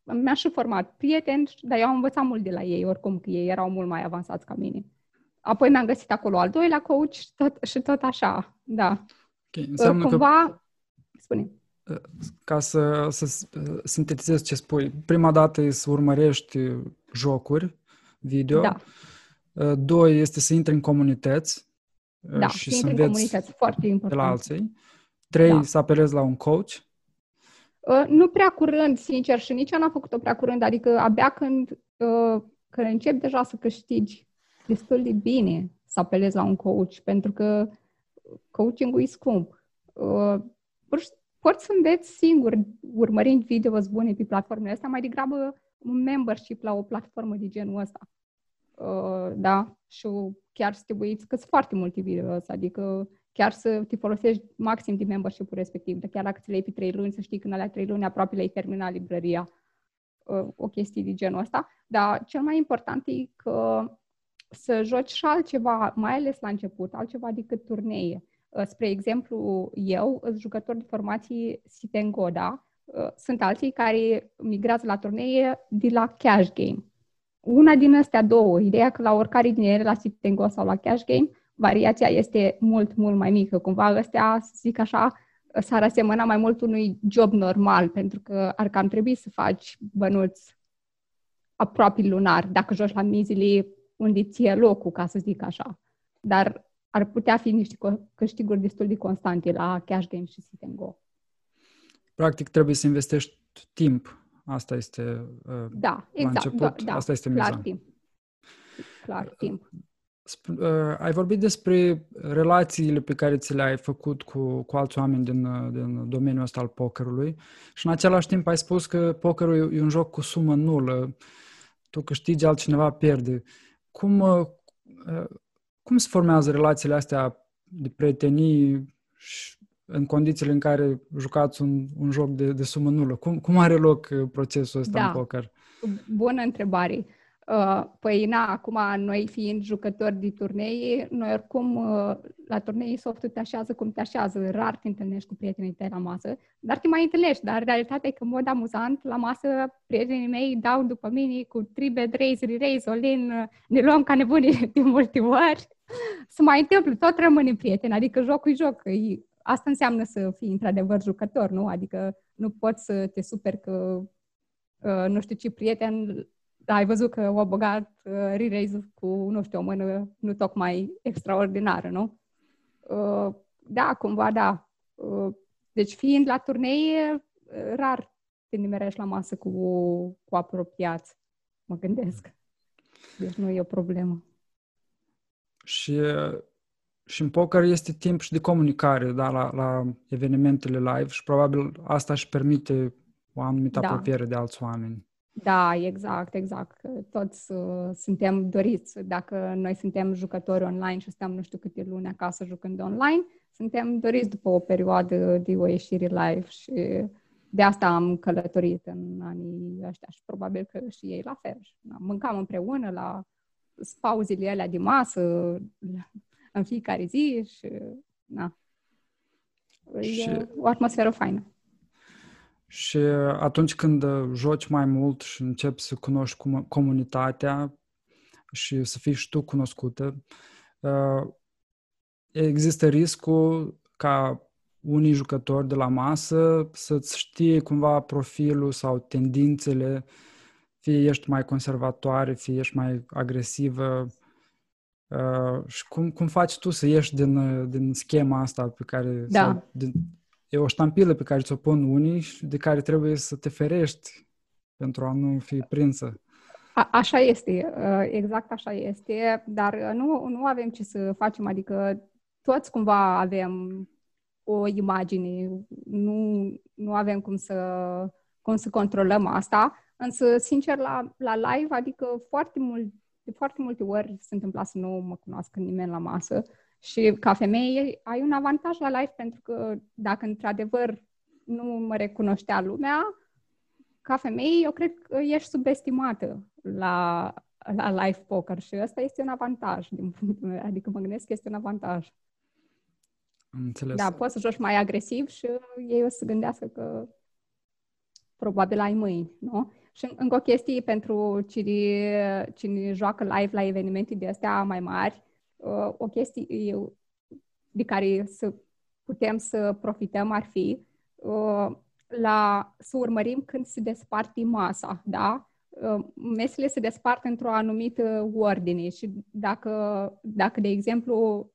mi-a și format prieteni, dar eu am învățat mult de la ei, oricum că ei erau mult mai avansați ca mine. Apoi mi-am găsit acolo al doilea coach și tot, și tot așa, da. Okay, înseamnă uh, cumva, că... spune ca să, să sintetizez ce spui. Prima dată e să urmărești jocuri video. Da. Doi este să intri în comunități da, și să înveți de la alții. Trei, da. Să apelezi la un coach. Nu prea curând, sincer, și nici eu n-am făcut-o prea curând. Adică abia când, când începi deja să câștigi destul de bine să apelezi la un coach, pentru că coaching-ul e scump. Pur și poți să înveți singur, urmărind videos bune pe platformele astea, mai degrabă un membership la o platformă de genul ăsta. Uh, da? Și chiar să te uiți, că sunt foarte multe videos, adică chiar să te folosești maxim din membership-ul respectiv. Dar chiar dacă ți le iei pe trei luni, să știi că în alea trei luni aproape le-ai terminat librăria. Uh, o chestie de genul ăsta. Dar cel mai important e că să joci și altceva, mai ales la început, altceva decât turnee. Spre exemplu, eu sunt jucător de formații sit and go, da? sunt alții care migrează la turnee de la cash game. Una din astea două, ideea că la oricare din ele, la sit and go sau la cash game, variația este mult, mult mai mică. Cumva astea, să zic așa, s-ar asemăna mai mult unui job normal, pentru că ar cam trebui să faci bănuți aproape lunar, dacă joci la mizile unde ți-e locul, ca să zic așa. Dar ar putea fi niște câștiguri destul de constante la cash game și sit and go. Practic trebuie să investești timp. Asta este da, exact, la început, da, asta este miza. Clar timp. Clar timp. Ai vorbit despre relațiile pe care ți le-ai făcut cu, cu alți oameni din, din domeniul ăsta al pokerului și în același timp ai spus că pokerul e un joc cu sumă nulă. Tu câștigi, altcineva pierde. Cum, cum se formează relațiile astea de prietenii și în condițiile în care jucați un, un joc de, de sumă nulă? Cum, cum are loc procesul ăsta da. în poker? Bună întrebare! Păi, na, acum, noi fiind jucători de turnee, noi oricum la turnee softul te așează cum te așează. Rar te întâlnești cu prietenii tăi la masă, dar te mai întâlnești. Dar realitatea e că, în mod amuzant, la masă prietenii mei dau după mine cu tribet, raise, re-raise, all-in, ne luăm ca nebunii de multe ori. Se mai întâmplă, tot rămânem prieteni, adică jocul e joc. Asta înseamnă să fii într-adevăr jucător, nu? Adică nu poți să te superi că nu știu ce prieten ai văzut că o băgat re-raise cu, nu știu, o mână nu tocmai extraordinară, nu? Da, cumva, da. Deci fiind la turnee, rar te nimerești la masă cu, cu apropiați, mă gândesc. Deci nu e o problemă. Și... Și în poker este timp și de comunicare, da, la, la evenimentele live și probabil asta își permite o anumită da. apropiere de alți oameni. Da, exact, exact. Toți uh, suntem doriți. Dacă noi suntem jucători online și stăm nu știu câte luni acasă jucând online, suntem doriți după o perioadă de o ieșire live și de asta am călătorit în anii ăștia și probabil că și ei la fel. Mâncam împreună la pauzele alea de masă, în fiecare zi și, na, și, e o atmosferă faină. Și atunci când joci mai mult și începi să cunoști comunitatea și să fii și tu cunoscută, există riscul ca unii jucători de la masă să-ți știe cumva profilul sau tendințele, fie ești mai conservatoare, fie ești mai agresivă. Uh, și cum, cum faci tu să ieși din, din schema asta pe care... Da. Din, e o ștampilă pe care ți-o pun unii și de care trebuie să te ferești pentru a nu fi prinsă. A, așa este, exact așa este, dar nu, nu avem ce să facem, adică toți cumva avem o imagine, nu, nu avem cum să, cum să controlăm asta, însă, sincer, la, la live, adică foarte mult de foarte multe ori se întâmpla să nu mă cunoască nimeni la masă și ca femeie ai un avantaj la live pentru că dacă într-adevăr nu mă recunoștea lumea, ca femeie eu cred că ești subestimată la, la live poker și ăsta este un avantaj. Adică mă gândesc că este un avantaj. Am înțeles. Da, poți să joci mai agresiv și ei o să gândească că probabil ai mâini, nu? Și încă o chestie pentru cine, cine joacă live la evenimente de astea mai mari, o chestie de care să putem să profităm ar fi la, să urmărim când se desparte masa, da? Mesele se despart într-o anumită ordine și dacă, dacă de exemplu,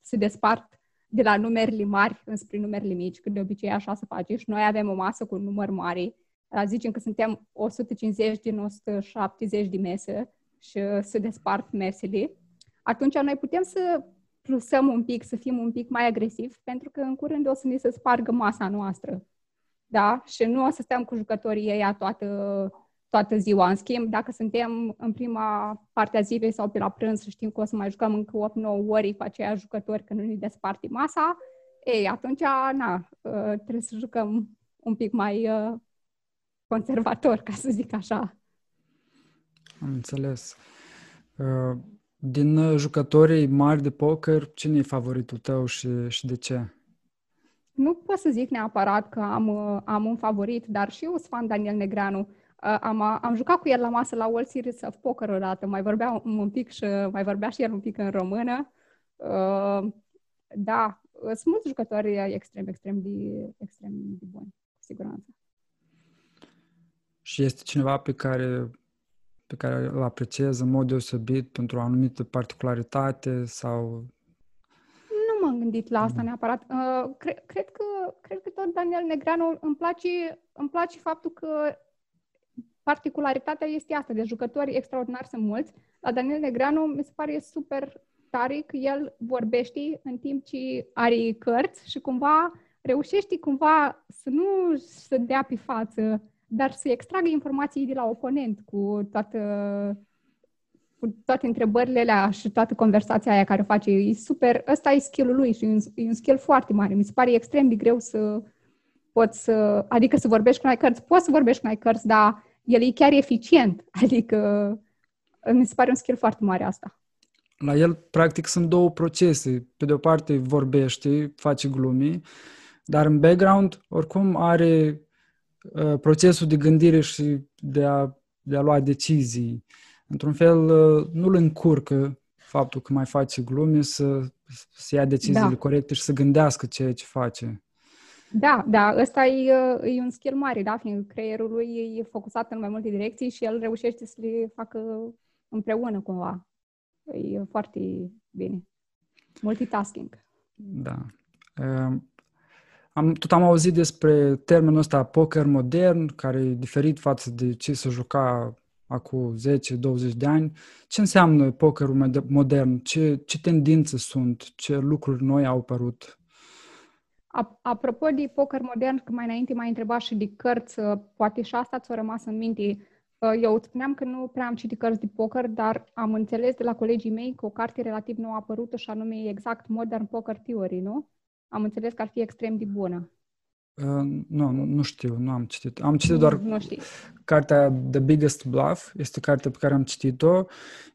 se despart de la numerele mari înspre numerele mici, că de obicei așa se face și noi avem o masă cu un număr mare, zicem că suntem o sută cincizeci din o sută șaptezeci de mese și se despart mesele, atunci noi putem să plusăm un pic, să fim un pic mai agresivi, pentru că în curând o să ni se spargă masa noastră. Da? Și nu o să stăm cu jucătorii ăia toată, toată ziua. În schimb, dacă suntem în prima parte a zilei sau pe la prânz și știm că o să mai jucăm încă opt nouă ori cu aceiași jucători că nu ne desparte masa, ei, atunci, na, trebuie să jucăm un pic mai... conservator, ca să zic așa. Am înțeles. Din jucătorii mari de poker, cine e favoritul tău și, și de ce? nu pot să zic neapărat că am, am un favorit, dar și eu sunt fan Daniel Negreanu. Am, am jucat cu el la masă la World Series of Poker odată, mai vorbea un pic și mai vorbea și el un pic în română. Da, sunt mulți jucători extrem, extrem de, extrem de buni, cu siguranță. Și este cineva pe care, pe care îl apreciez în mod deosebit pentru o anumită particularitate sau... Nu m-am gândit la asta neapărat. Uh, cre- cred, că, cred că tot Daniel Negreanu îmi place, îmi place faptul că particularitatea este asta. De jucători extraordinari sunt mulți, dar Daniel Negreanu mi se pare super tare că el vorbește în timp ce are cărți și cumva reușește cumva să nu se dea pe față, dar să extragă informații de la oponent cu toată... cu toate întrebările alea și toată conversația aia care o face. E super, ăsta e skill-ul lui și e un, e un skill foarte mare. Mi se pare extrem de greu să poți să, adică să vorbești cu noi cărți. Poți să vorbești cu noi cărți, dar el e chiar eficient. Adică mi se pare un skill foarte mare asta. La el, practic, sunt două procese. Pe de o parte vorbește, face glumii, dar în background, oricum, are uh, procesul de gândire și de a, de a lua decizii. Într-un fel, nu-l încurcă faptul că mai face glume să, să ia deciziile da. Corecte și să gândească ceea ce face. Da, da, ăsta e, e un skill mare, da, fiindcă creierul lui e focusat în mai multe direcții și el reușește să le facă împreună cumva. E foarte bine. Multitasking. Da. Am, tot am auzit despre termenul ăsta poker modern, care e diferit față de ce se juca acum zece douăzeci de ani. Ce înseamnă pokerul modern? Ce, ce tendințe sunt? Ce lucruri noi au apărut? Apropo de poker modern, că mai înainte m-ai întrebat și de cărți, poate și asta ți-a rămas în minte. Eu îți spuneam că nu prea am citit cărți de poker, dar am înțeles de la colegii mei că o carte relativ nouă apărută și anume exact Modern Poker Theory, nu? Am înțeles că ar fi extrem de bună. Uh, nu, nu știu, nu am citit. Am citit doar nu, nu cartea The Biggest Bluff, este cartea pe care am citit-o.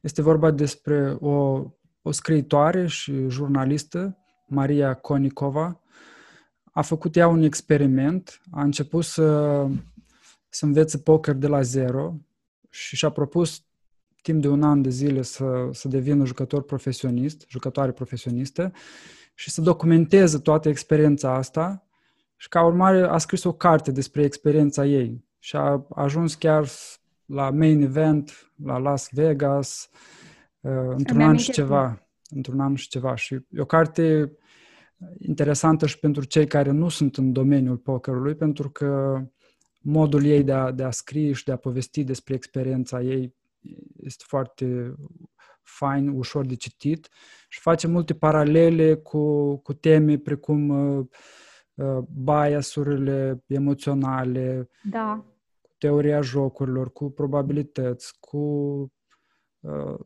Este vorba despre o, o scriitoare și jurnalistă, Maria Konikova. A făcut ea un experiment, a început să, să învețe poker de la zero și și-a propus timp de un an de zile să, să devină jucător profesionist, jucătoare profesionistă și să documenteze toată experiența asta. Și ca urmare a scris o carte despre experiența ei și a ajuns chiar la main event, la Las Vegas, într-un an și ceva. Într-un an și ceva. Și e o carte interesantă și pentru cei care nu sunt în domeniul pokerului, pentru că modul ei de a, de a scrie și de a povesti despre experiența ei este foarte fain, ușor de citit și face multe paralele cu, cu teme precum bias-urile emoționale, da. Cu teoria jocurilor, cu probabilități, cu uh,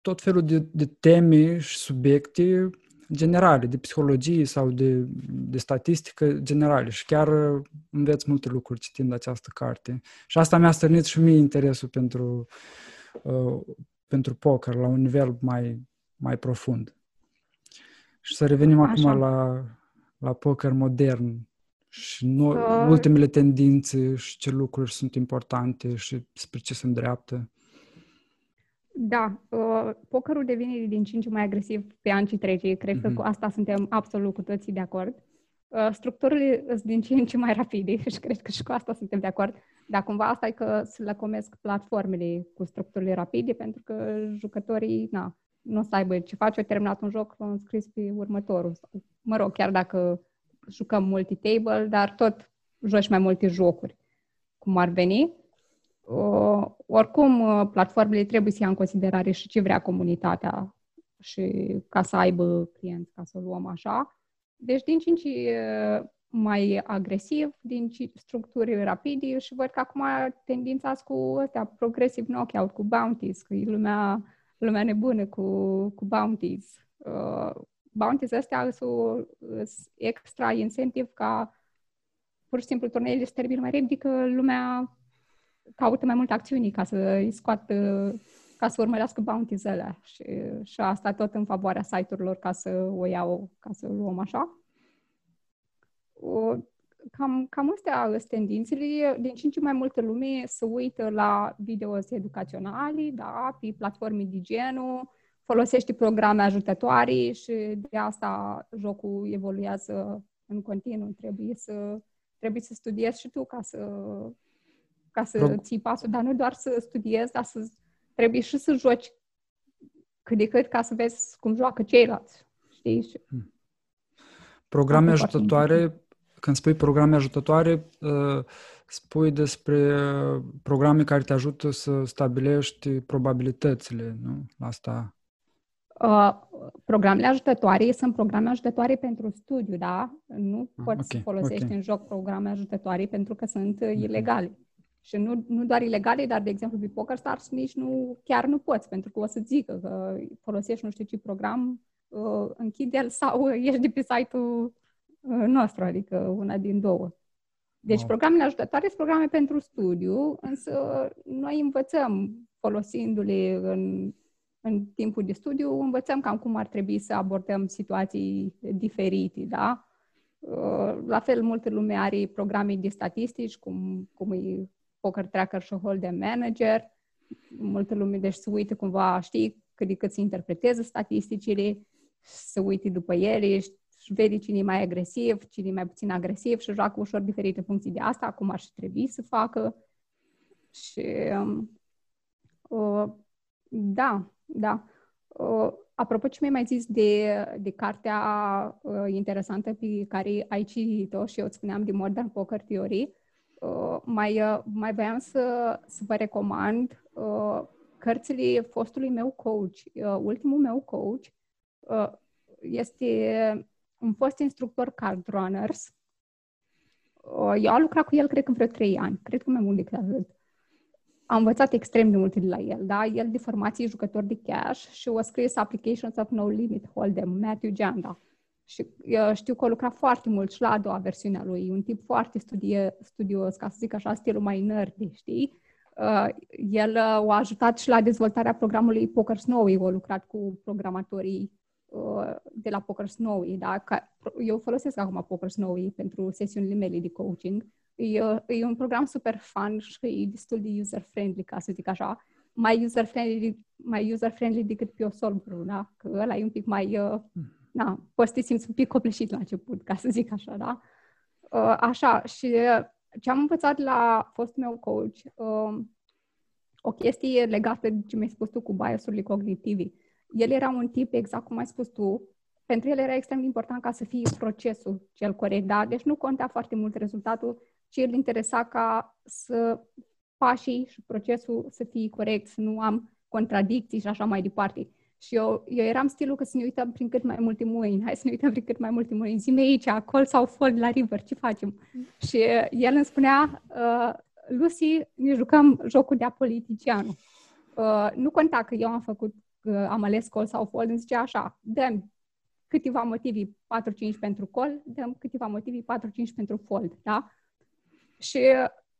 tot felul de, de teme și subiecte generale, de psihologie sau de, de statistică generale. Și chiar înveți multe lucruri citind această carte. Și asta mi-a stârnit și mie interesul pentru, uh, pentru poker la un nivel mai, mai profund. Și să revenim Așa. acum la... la poker modern și no- uh, ultimele tendințe și ce lucruri sunt importante și spre ce se îndreaptă. Da, uh, pokerul devine din ce în ce mai agresiv pe an ce trece. Cred uh-huh. că cu asta suntem absolut cu toții de acord. Uh, structurile sunt din ce în ce mai rapide și cred că și cu asta suntem de acord. Dar cumva asta e că se lăcomesc platformele cu structurile rapide pentru că jucătorii, na, nu o să aibă ce faci, eu terminat un joc, l-am scris pe următorul. Mă rog, chiar dacă jucăm multi-table, dar tot joci mai multe jocuri, cum ar veni. Uh, oricum, platformele trebuie să ia în considerare și ce vrea comunitatea și ca să aibă clienți, ca să o luăm așa. Deci, din ce în ce mai agresiv, din structuri rapide și văd că acum tendința cu ăstea, progressive knockout, cu bounties, că e lumea, lumea nebună cu, cu bounties. Uh, Bounties astea sunt extra incentiv ca pur și simplu turneile se termină mai repede că lumea caută mai multe acțiuni ca să-i scoată, ca să urmărească bounties alea și, și asta tot în favoarea site-urilor ca să o iau, ca să o luăm așa. Cam, cam astea sunt tendințele. Din ce în ce mai multă lume se uită la videouri educaționale, da, pe platforme de genul, folosește programe ajutătoare și de asta jocul evoluează în continuu. Trebuie să, trebuie să studiezi și tu ca să, ca să Pro... ții pasul, dar nu doar să studiezi, dar să, trebuie și să joci cât de cât ca să vezi cum joacă ceilalți. Știi? Hmm. Programe ajutătoare. Când spui programe ajutătoare, spui despre programe care te ajută să stabilești probabilitățile, nu? Asta. Uh, programele ajutătoare sunt programe ajutătoare pentru studiu, da? Nu ah, poți okay, folosești okay. în joc programe ajutătoare pentru că sunt okay. ilegale. Și nu, nu doar ilegale, dar, de exemplu, pe PokerStars nici nu, chiar nu poți, pentru că o să zică că folosești nu știu ce program, uh, închide-l sau ieși de pe site-ul nostru, adică una din două. Deci wow. programele ajutătoare sunt programe pentru studiu, însă noi învățăm, folosindu-le în, în timpul de studiu, învățăm cam cum ar trebui să abordăm situații diferite, da? La fel, multă lume are programe de statistici, cum, cum e Poker Tracker și Hold'em Manager. Multă lume, deci, se uită cumva, știi, cât de cât se interpretează statisticile, se uită după ele, și vede cine e mai agresiv, cine e mai puțin agresiv și joacă ușor diferite funcții de asta, cum ar trebui să facă. Și uh, da, da. Uh, apropo, ce mi-ai mai zis de, de cartea uh, interesantă pe care ai citit-o și eu îți spuneam de Modern Poker Theory, uh, mai, uh, mai voiam să, să vă recomand uh, cărțile fostului meu coach. Uh, ultimul meu coach uh, este un fost instructor Card Runners. Eu am lucrat cu el, cred că vreo trei ani. Cred că mai mult decât atât. Am învățat extrem de multe de la el. Da? El de formație jucător de cash și o scris Applications of No Limit Holdem, Matthew Janda. Și știu că a lucrat foarte mult și la a doua versiune a lui. E un tip foarte studie, studios, ca să zic așa, stilul mai nerdy, știi? El a ajutat și la dezvoltarea programului PokerSnowie. A lucrat cu programatorii de la PokerSnowie, da? Eu folosesc acum PokerSnowie pentru sesiunile mele de coaching. E, e un program super fun și e destul de user-friendly, ca să zic așa. Mai user-friendly, mai user-friendly decât PioSolver, da? Că ăla e un pic mai... Na, poți să te simți un pic copleșit la început, ca să zic așa, da? Așa, și ce am învățat la fostul meu coach, o chestie legată de ce mi-ai spus tu cu bias-urile cognitive. El era un tip, exact cum ai spus tu, pentru el era extrem de important ca să fie procesul cel corect, da? Deci nu conta foarte mult rezultatul, ci îl interesa ca să pașii și procesul să fie corect, să nu am contradicții și așa mai departe. Și eu, eu eram stilul că să ne uităm prin cât mai multe mâini, hai să ne uităm prin cât mai multe mâini, zi-mi aici, call sau fold la river, ce facem? Mm. Și el îmi spunea, Lucy, ne jucăm jocul de-a politicianul. Nu conta că eu am făcut am ales call sau fold, îmi zicea așa, dăm câteva motive patru cinci pentru call, dăm câteva motive patru cinci pentru fold, da? Și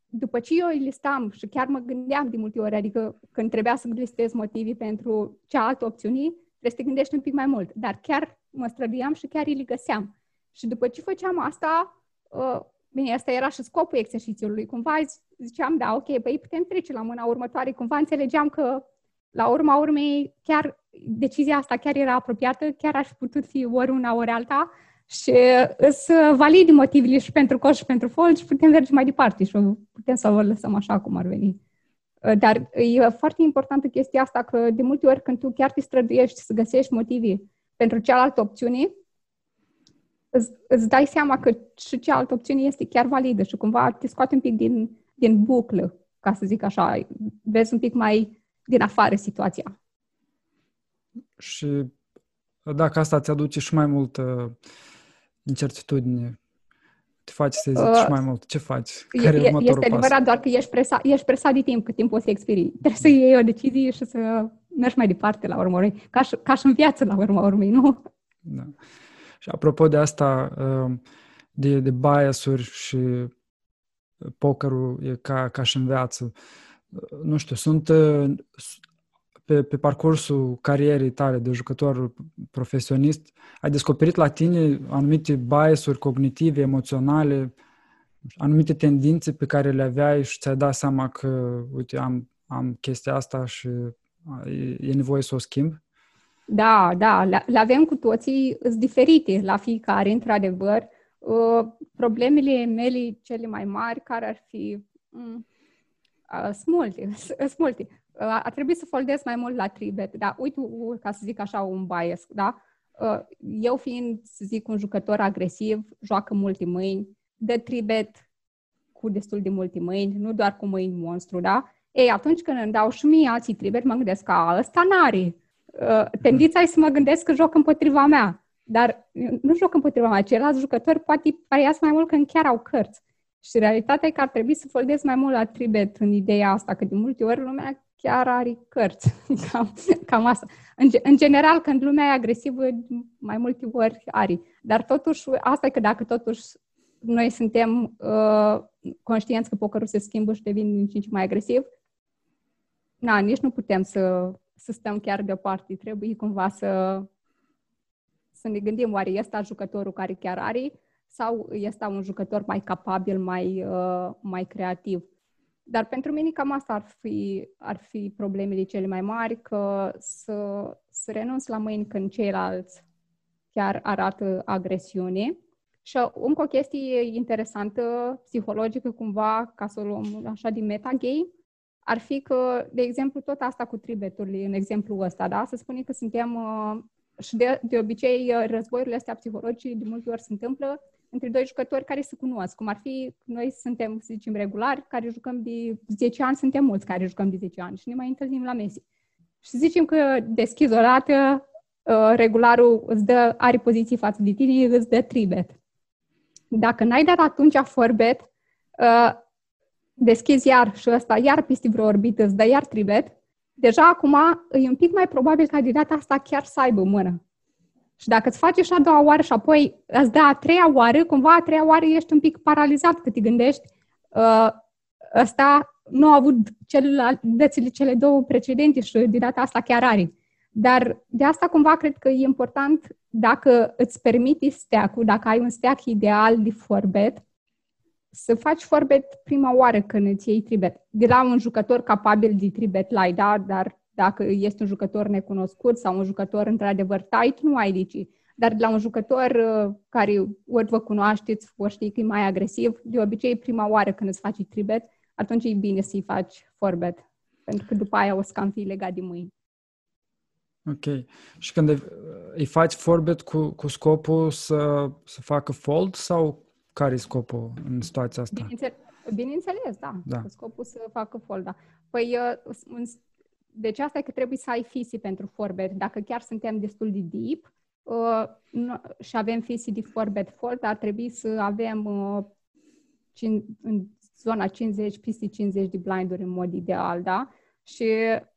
după ce eu îi listam și chiar mă gândeam de multe ori, adică când trebuia să listez motive pentru cealaltă opțiune, trebuie să te gândești un pic mai mult, dar chiar mă străduiam și chiar îi le găseam. Și după ce făceam asta, uh, bine, asta era și scopul exercițiului, cumva ziceam, da, ok, păi putem trece la mâna următoare, cumva înțelegeam că la urma urmei, chiar decizia asta chiar era apropiată, chiar aș putut fi ori una, ori alta și să valid motivele și pentru call și pentru fold și putem merge mai departe și putem să o lăsăm așa cum ar veni. Dar e foarte importantă chestia asta că de multe ori când tu chiar te străduiești să găsești motive pentru cealaltă opțiune, îți, îți dai seama că și cealaltă opțiune este chiar validă și cumva te scoate un pic din, din buclă, ca să zic așa, vezi un pic mai din afară situația. Și dacă asta îți aduce și mai multă incertitudine, te faci să zici uh, și mai mult. Ce faci? Care e, următorul este pas? Adevărat, doar că ești presat, ești presat de timp, cât timp o să expirii. Trebuie să iei o decizie și să mergi mai departe la urma urmei. Ca și, ca și în viață la urma urmei, nu? Da. Și apropo de asta, de, de bias-uri și pokerul e ca, ca și în viață. Nu știu, sunt pe, pe parcursul carierei tale de jucător profesionist, ai descoperit la tine anumite bias-uri cognitive, emoționale, anumite tendințe pe care le aveai și ți-ai dat seama că, uite, am, am chestia asta și e nevoie să o schimb? Da, da, le avem cu toții, sunt diferite la fiecare, într-adevăr. Problemele mele cele mai mari care ar fi... Smulte, smulte. A trebuit să foldesc mai mult la tribet, da, uite, ca să zic așa, un bias, da? Eu fiind, să zic, un jucător agresiv, joacă multe mâini, dă tribet cu destul de multe mâini, nu doar cu mâini monstru, da? Ei, atunci când îmi dau și mie alții tribet, mă gândesc că ăsta n-are. Tendința e să mă gândesc că joc împotriva mea, dar nu joc împotriva mea, ceilalți jucători poate pariază mai mult când chiar au cărți. Și realitatea e că ar trebui să foldez mai mult la tribet în ideea asta, că de multe ori lumea chiar are cărți. Cam, cam asta. În, în general, când lumea e agresivă, mai multe ori are. Dar totuși, asta e că dacă totuși noi suntem uh, conștienți că pokerul se schimbă și devin din ce în ce mai agresiv, na, nici nu putem să, să stăm chiar deoparte. Trebuie cumva să, să ne gândim, oare e ăsta jucătorul care chiar are, sau este un jucător mai capabil, mai, uh, mai creativ. Dar pentru mine cam asta ar fi, ar fi problemele cele mai mari, că să, să renunț la mâini când ceilalți chiar arată agresiune. Și încă o chestie interesantă, psihologică cumva, ca să o luăm așa din metagame, ar fi că, de exemplu, tot asta cu tribeturile, în exemplu ăsta, da? Să spunem că suntem... Uh, și de, de obicei războiurile astea psihologice de multe ori se întâmplă între doi jucători care se cunosc, cum ar fi noi suntem, să zicem, regulari, care jucăm de zece ani, suntem mulți care jucăm de zece ani și ne mai întâlnim la mese. Și zicem că deschizi o dată, regularul îți dă, are poziții față de tine, îți dă tribet. Dacă n-ai dat atunci forbet, deschizi iar și ăsta, iar peste vreo orbită, îți dă iar tribet, deja acum e un pic mai probabil ca de data asta chiar să aibă mână. Și dacă îți faci și a doua oară și apoi îți dă a treia oară, cumva a treia oară ești un pic paralizat că te gândești ăsta nu a avut celelalte, cele două precedente și de data asta chiar are. Dar de asta cumva cred că e important dacă îți permiti stack-ul, dacă ai un stack ideal de forbet, să faci forbet prima oară când îți iei tribet. De la un jucător capabil de tribet l-ai, da? Dar dacă ești un jucător necunoscut sau un jucător într-adevăr tight, nu ai de ce. Dar de la un jucător care ori vă cunoașteți, ori știi că e mai agresiv, de obicei prima oară când îți faci tribet, atunci e bine să-i faci forbet. Pentru că după aia o să cam fi legat de mâini. Ok. Și când îi faci forbet cu, cu scopul să, să facă fold sau... Care-i scopul în situația asta? Bineînțeles, bineînțeles da. da. Scopul să facă folda. Păi, deci asta e că trebuie să ai fisii pentru forbet. Dacă chiar suntem destul de deep și avem fisii de forbet fold, ar trebui să avem în zona cincizeci, peste cincizeci de blinduri în mod ideal, da? Și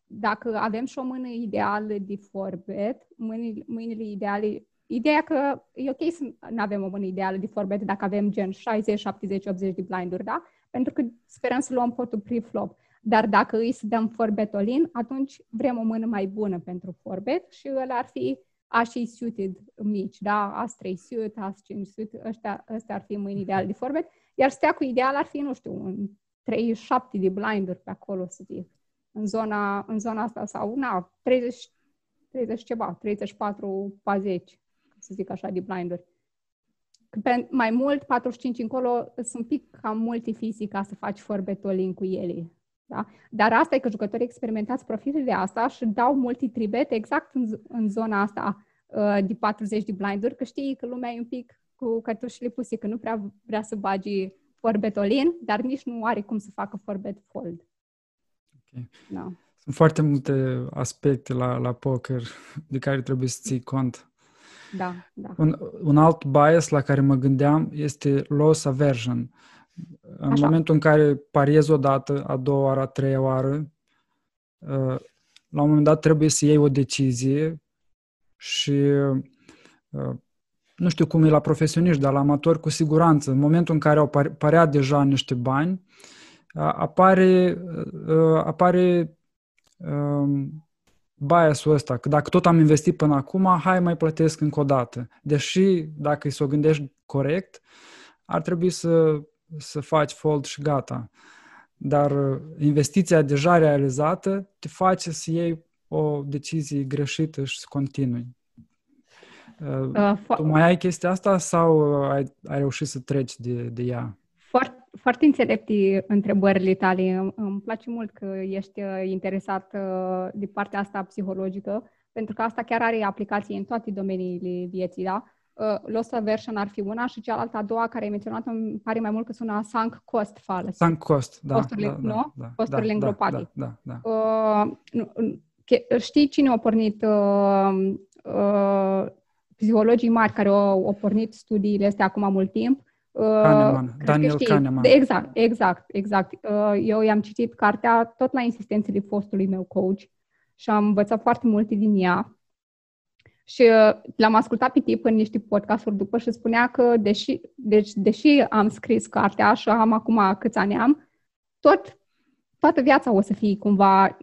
dacă avem și o mână ideală de forbet, mâinile, mâinile ideale... Ideea că e ok să nu avem o mână ideală de forbet dacă avem gen șaizeci, șaptezeci, optzeci de blinduri, da? Pentru că sperăm să luăm potul pre-flop. Dar dacă îi să dăm forbet all-in, atunci vrem o mână mai bună pentru forbet și ăla ar fi A și suited mici, da? A trei suit, A cinci suit, ăstea, ăstea ar fi mâini ideale de forbet. Iar stack-ul ideal ar fi, nu știu, un treizeci și șapte de blinduri pe acolo, să zic. În zona, în zona asta sau, na, treizeci, treizeci ceva, treizeci și patru, patruzeci. Să zic așa, de blinduri. Pe mai mult, patruzeci și cinci încolo, sunt un pic cam multe fisii ca să faci forbet all-in cu ele. Da? Dar asta e că jucătorii experimentați profită de asta și dau multe tribete exact în, în zona asta de patruzeci de blinduri, că știi că lumea e un pic cu cătușile puse, că nu prea vrea să bagi forbet all-in, dar nici nu are cum să facă forbet fold. Okay. Da. Sunt foarte multe aspecte la, la poker de care trebuie să ții cont. Da, da. Un, un alt bias la care mă gândeam este loss aversion. În Așa. Momentul în care pariezi o dată, a doua oară, a treia oară, la un moment dat trebuie să iei o decizie și nu știu cum e la profesioniști, dar la amatori cu siguranță. În momentul în care au pariat deja niște bani, apare apare bias-ul ăsta, că dacă tot am investit până acum, hai mai plătesc încă o dată. Deși, dacă să o gândești corect, ar trebui să, să faci fold și gata. Dar investiția deja realizată te face să iei o decizie greșită și să continui. Uh, tu mai ai chestia asta sau ai, ai reușit să treci de, de ea? Foarte, foarte înțelepte întrebările tale. Îmi place mult că ești interesat de partea asta psihologică, pentru că asta chiar are aplicații în toate domeniile vieții, da? Loss aversion ar fi una și cealaltă, a doua, care ai menționat, îmi pare mai mult că sună sunk cost fallacy. Sunk cost, da. Costurile, da, nu? Da, costurile da, îngropate. Da, da, da. Uh, știi cine a pornit uh, uh, psihologii mari care au, au pornit studiile astea acum mult timp? Uh, Kahneman, Daniel Kahneman. Exact, exact, exact. Uh, eu i-am citit cartea tot la insistențele fostului meu coach și am învățat foarte multe din ea. Și l-am ascultat pe tip în niște podcasturi după și spunea că, deși, deci, deși am scris cartea și am acum câți ani am, tot, toată viața o să fii cumva,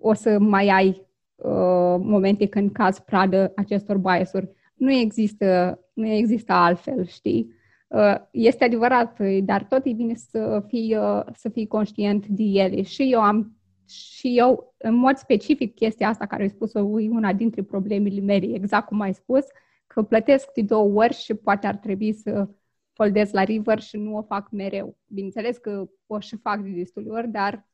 o să mai ai uh, momente când cazi pradă acestor bias-uri. Nu există, nu există altfel, știi? Uh, este adevărat, dar tot e bine să fii, uh, să fii conștient de ele. Și eu am Și eu, în mod specific, chestia asta care ai spus-o, e una dintre problemele mele, exact cum ai spus, că plătesc de două ori și poate ar trebui să foldez la river și nu o fac mereu. Bineînțeles că o și fac de destule ori, dar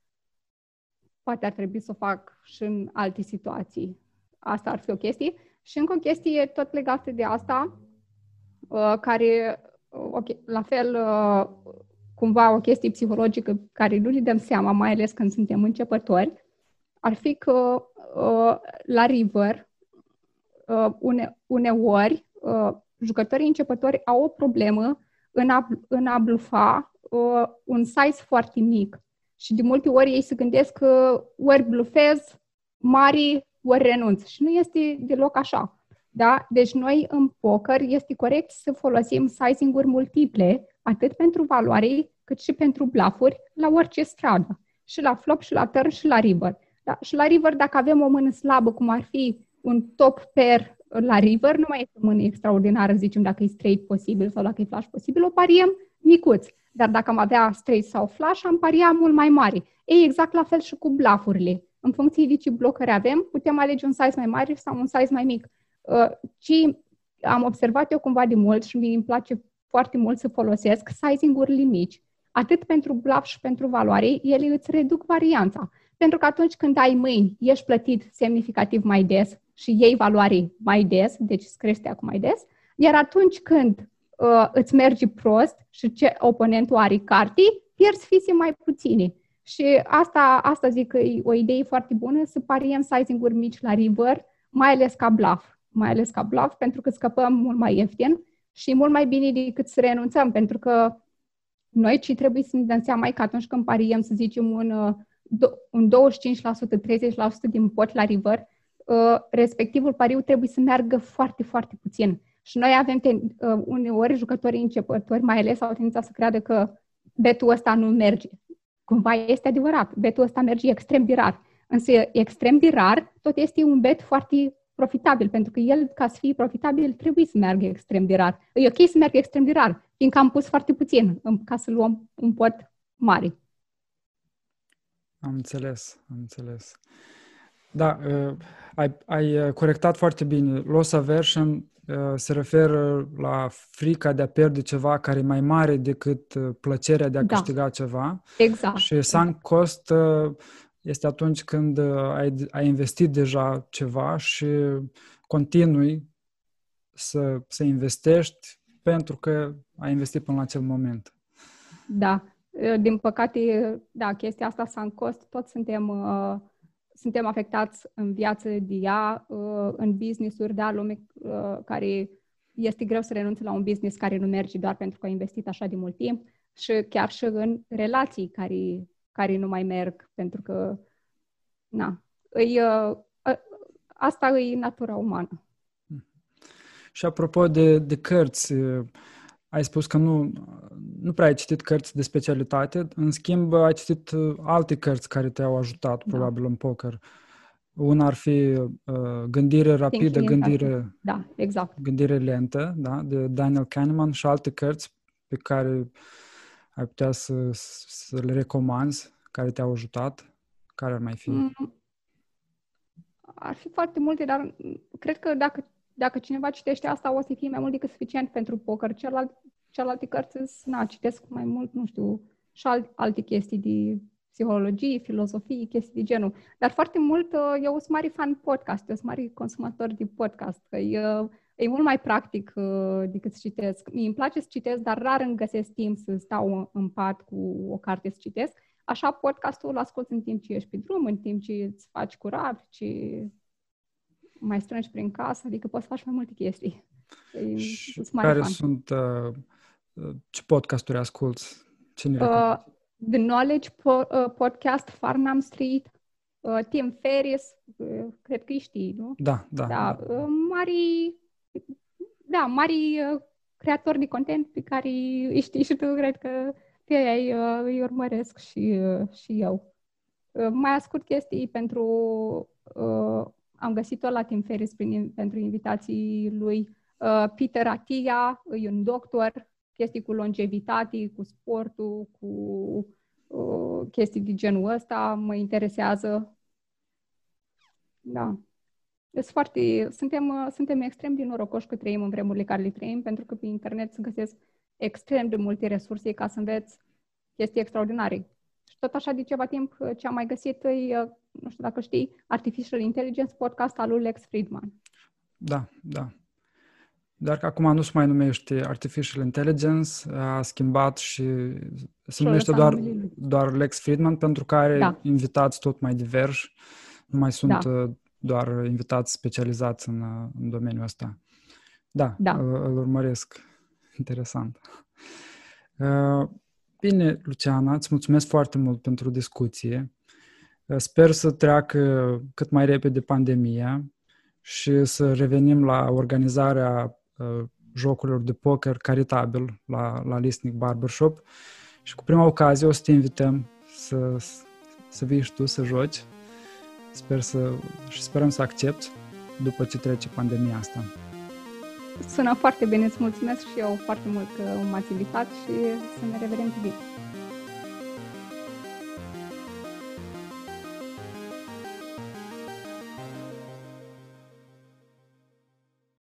poate ar trebui să o fac și în alte situații. Asta ar fi o chestie. Și încă o chestie tot legată de asta, care, okay, la fel... cumva o chestie psihologică care nu ne dăm seama, mai ales când suntem începători, ar fi că uh, la river, uh, une, uneori, uh, jucătorii începători au o problemă în a, în a blufa uh, un size foarte mic. Și de multe ori ei se gândesc că ori blufez mari, ori renunț. Și nu este deloc așa. Da? Deci noi în poker este corect să folosim sizing-uri multiple, atât pentru valoare, cât și pentru blafuri, la orice stradă. Și la flop, și la turn, și la river. Da? Și la river, dacă avem o mână slabă, cum ar fi un top pair la river, nu mai este o mână extraordinară, zicem, dacă e straight posibil sau dacă e flash posibil, o pariem micuț. Dar dacă am avea straight sau flash, am paria mult mai mare. Ei, exact la fel și cu blafurile. În funcție de ce blocări avem, putem alege un size mai mare sau un size mai mic. Ce am observat eu cumva de mult și mi-mi place foarte mult să folosesc sizing-urile mici. Atât pentru bluff și pentru valoare, ele îți reduc varianța. Pentru că atunci când ai mâini, ești plătit semnificativ mai des și iei valoare mai des, deci îți crește acum mai des, iar atunci când uh, îți mergi prost și ce oponentul are cartii, pierzi fise mai puține. Și asta, asta zic că e o idee foarte bună, să pariem sizing-uri mici la river, mai ales ca bluff. Mai ales ca bluff, pentru că scăpăm mult mai ieftin și mult mai bine decât să renunțăm, pentru că noi ci trebuie să ne dăm seama că atunci când pariem, să zicem, un, un douăzeci și cinci la sută, treizeci la sută din pot la river, respectivul pariu trebuie să meargă foarte, foarte puțin. Și noi avem ten- uneori jucătorii începători, mai ales, au tendința să creadă că betul ăsta nu merge. Cumva este adevărat, betul ăsta merge extrem de rar. Însă extrem de rar tot este un bet foarte profitabil, pentru că el, ca să fie profitabil, trebuie să meargă extrem de rar. E ok să meargă extrem de rar, fiindcă am pus foarte puțin ca să luăm un pot mare. Am înțeles, am înțeles. Da, uh, ai, ai corectat foarte bine. Loss aversion uh, se referă la frica de a pierde ceva care e mai mare decât plăcerea de a da. câștiga ceva. Exact. Și sunk cost... Uh, este atunci când ai, ai investit deja ceva și continui să, să investești pentru că ai investit până la acel moment. Da. Din păcate, da, chestia asta s-a cost. Toți suntem, uh, suntem afectați în viață de ea, uh, în business-uri, da, lume uh, care este greu să renunțe la un business care nu merge doar pentru că a investit așa de mult timp și chiar și în relații care... care nu mai merg, pentru că na, îi, a, a, asta e natura umană. Și apropo de, de cărți, ai spus că nu, nu prea ai citit cărți de specialitate, în schimb ai citit alte cărți care te-au ajutat, da. probabil, în poker. Una ar fi uh, gândire rapidă, gândire, da, exact. gândire lentă, da, de Daniel Kahneman și alte cărți pe care ai putea să, să le recomanzi, care te-au ajutat, care ar mai fi? Mm. Ar fi foarte multe, dar cred că dacă, dacă cineva citește asta, o să fie mai mult decât suficient pentru poker. Cealalt, cealaltă cărți, na, citesc mai mult, nu știu, și al, alte chestii de psihologie, filozofie, chestii de genul. Dar foarte mult, eu sunt mare fan podcast, eu sunt mare consumator de podcast. Că e, e mult mai practic decât să citesc. Mie îmi place să citesc, dar rar îmi găsesc timp să stau în pat cu o carte să citesc. Așa, podcastul îl asculti în timp ce ești pe drum, în timp ce îți faci curat, ce mai strângi prin casă, adică poți să faci mai multe chestii. E, și care fan. sunt, uh, ce podcasturi asculți? Cine uh, The Knowledge po- uh, Podcast, Farnham Street, uh, Tim Ferriss, uh, cred că știi, nu? Da, da. Da, da. Uh, mari, da, mari uh, creatori de content pe care îi știi și tu, cred că pe aia îi urmăresc și, și eu. Mai ascult chestii pentru... Uh, am găsit-o la Tim Ferriss prin, pentru invitații lui. Uh, Peter Attia, e un doctor, chestii cu longevitate, cu sportul, cu uh, chestii de genul ăsta, mă interesează. Da. Deci foarte, suntem, suntem extrem de norocoși că trăim în vremurile care le trăim, pentru că pe internet se găsesc extrem de multe resurse ca să înveți chestii extraordinare. Și tot așa de ceva timp ce am mai găsit, e, nu știu dacă știi, Artificial Intelligence, podcast al lui Lex Fridman. Da, da. Dar că acum nu se mai numește Artificial Intelligence, a schimbat și se numește doar, doar Lex Fridman, pentru că are da. invitați tot mai diversi, nu mai sunt da. doar invitați specializați în, în domeniul ăsta. Da, da. Îl urmăresc. Interesant. Bine, Luciana, îți mulțumesc foarte mult pentru discuție. Sper să treacă cât mai repede pandemia și să revenim la organizarea jocurilor de poker caritabil la, la Lisnic Barbershop și cu prima ocazie o să te invităm să, să vii și tu să joci. Sper să, și sperăm să accepti după ce trece pandemia asta. Sună foarte bine, îți mulțumesc și eu foarte mult că m-ați invitat și să ne revedem cu bine.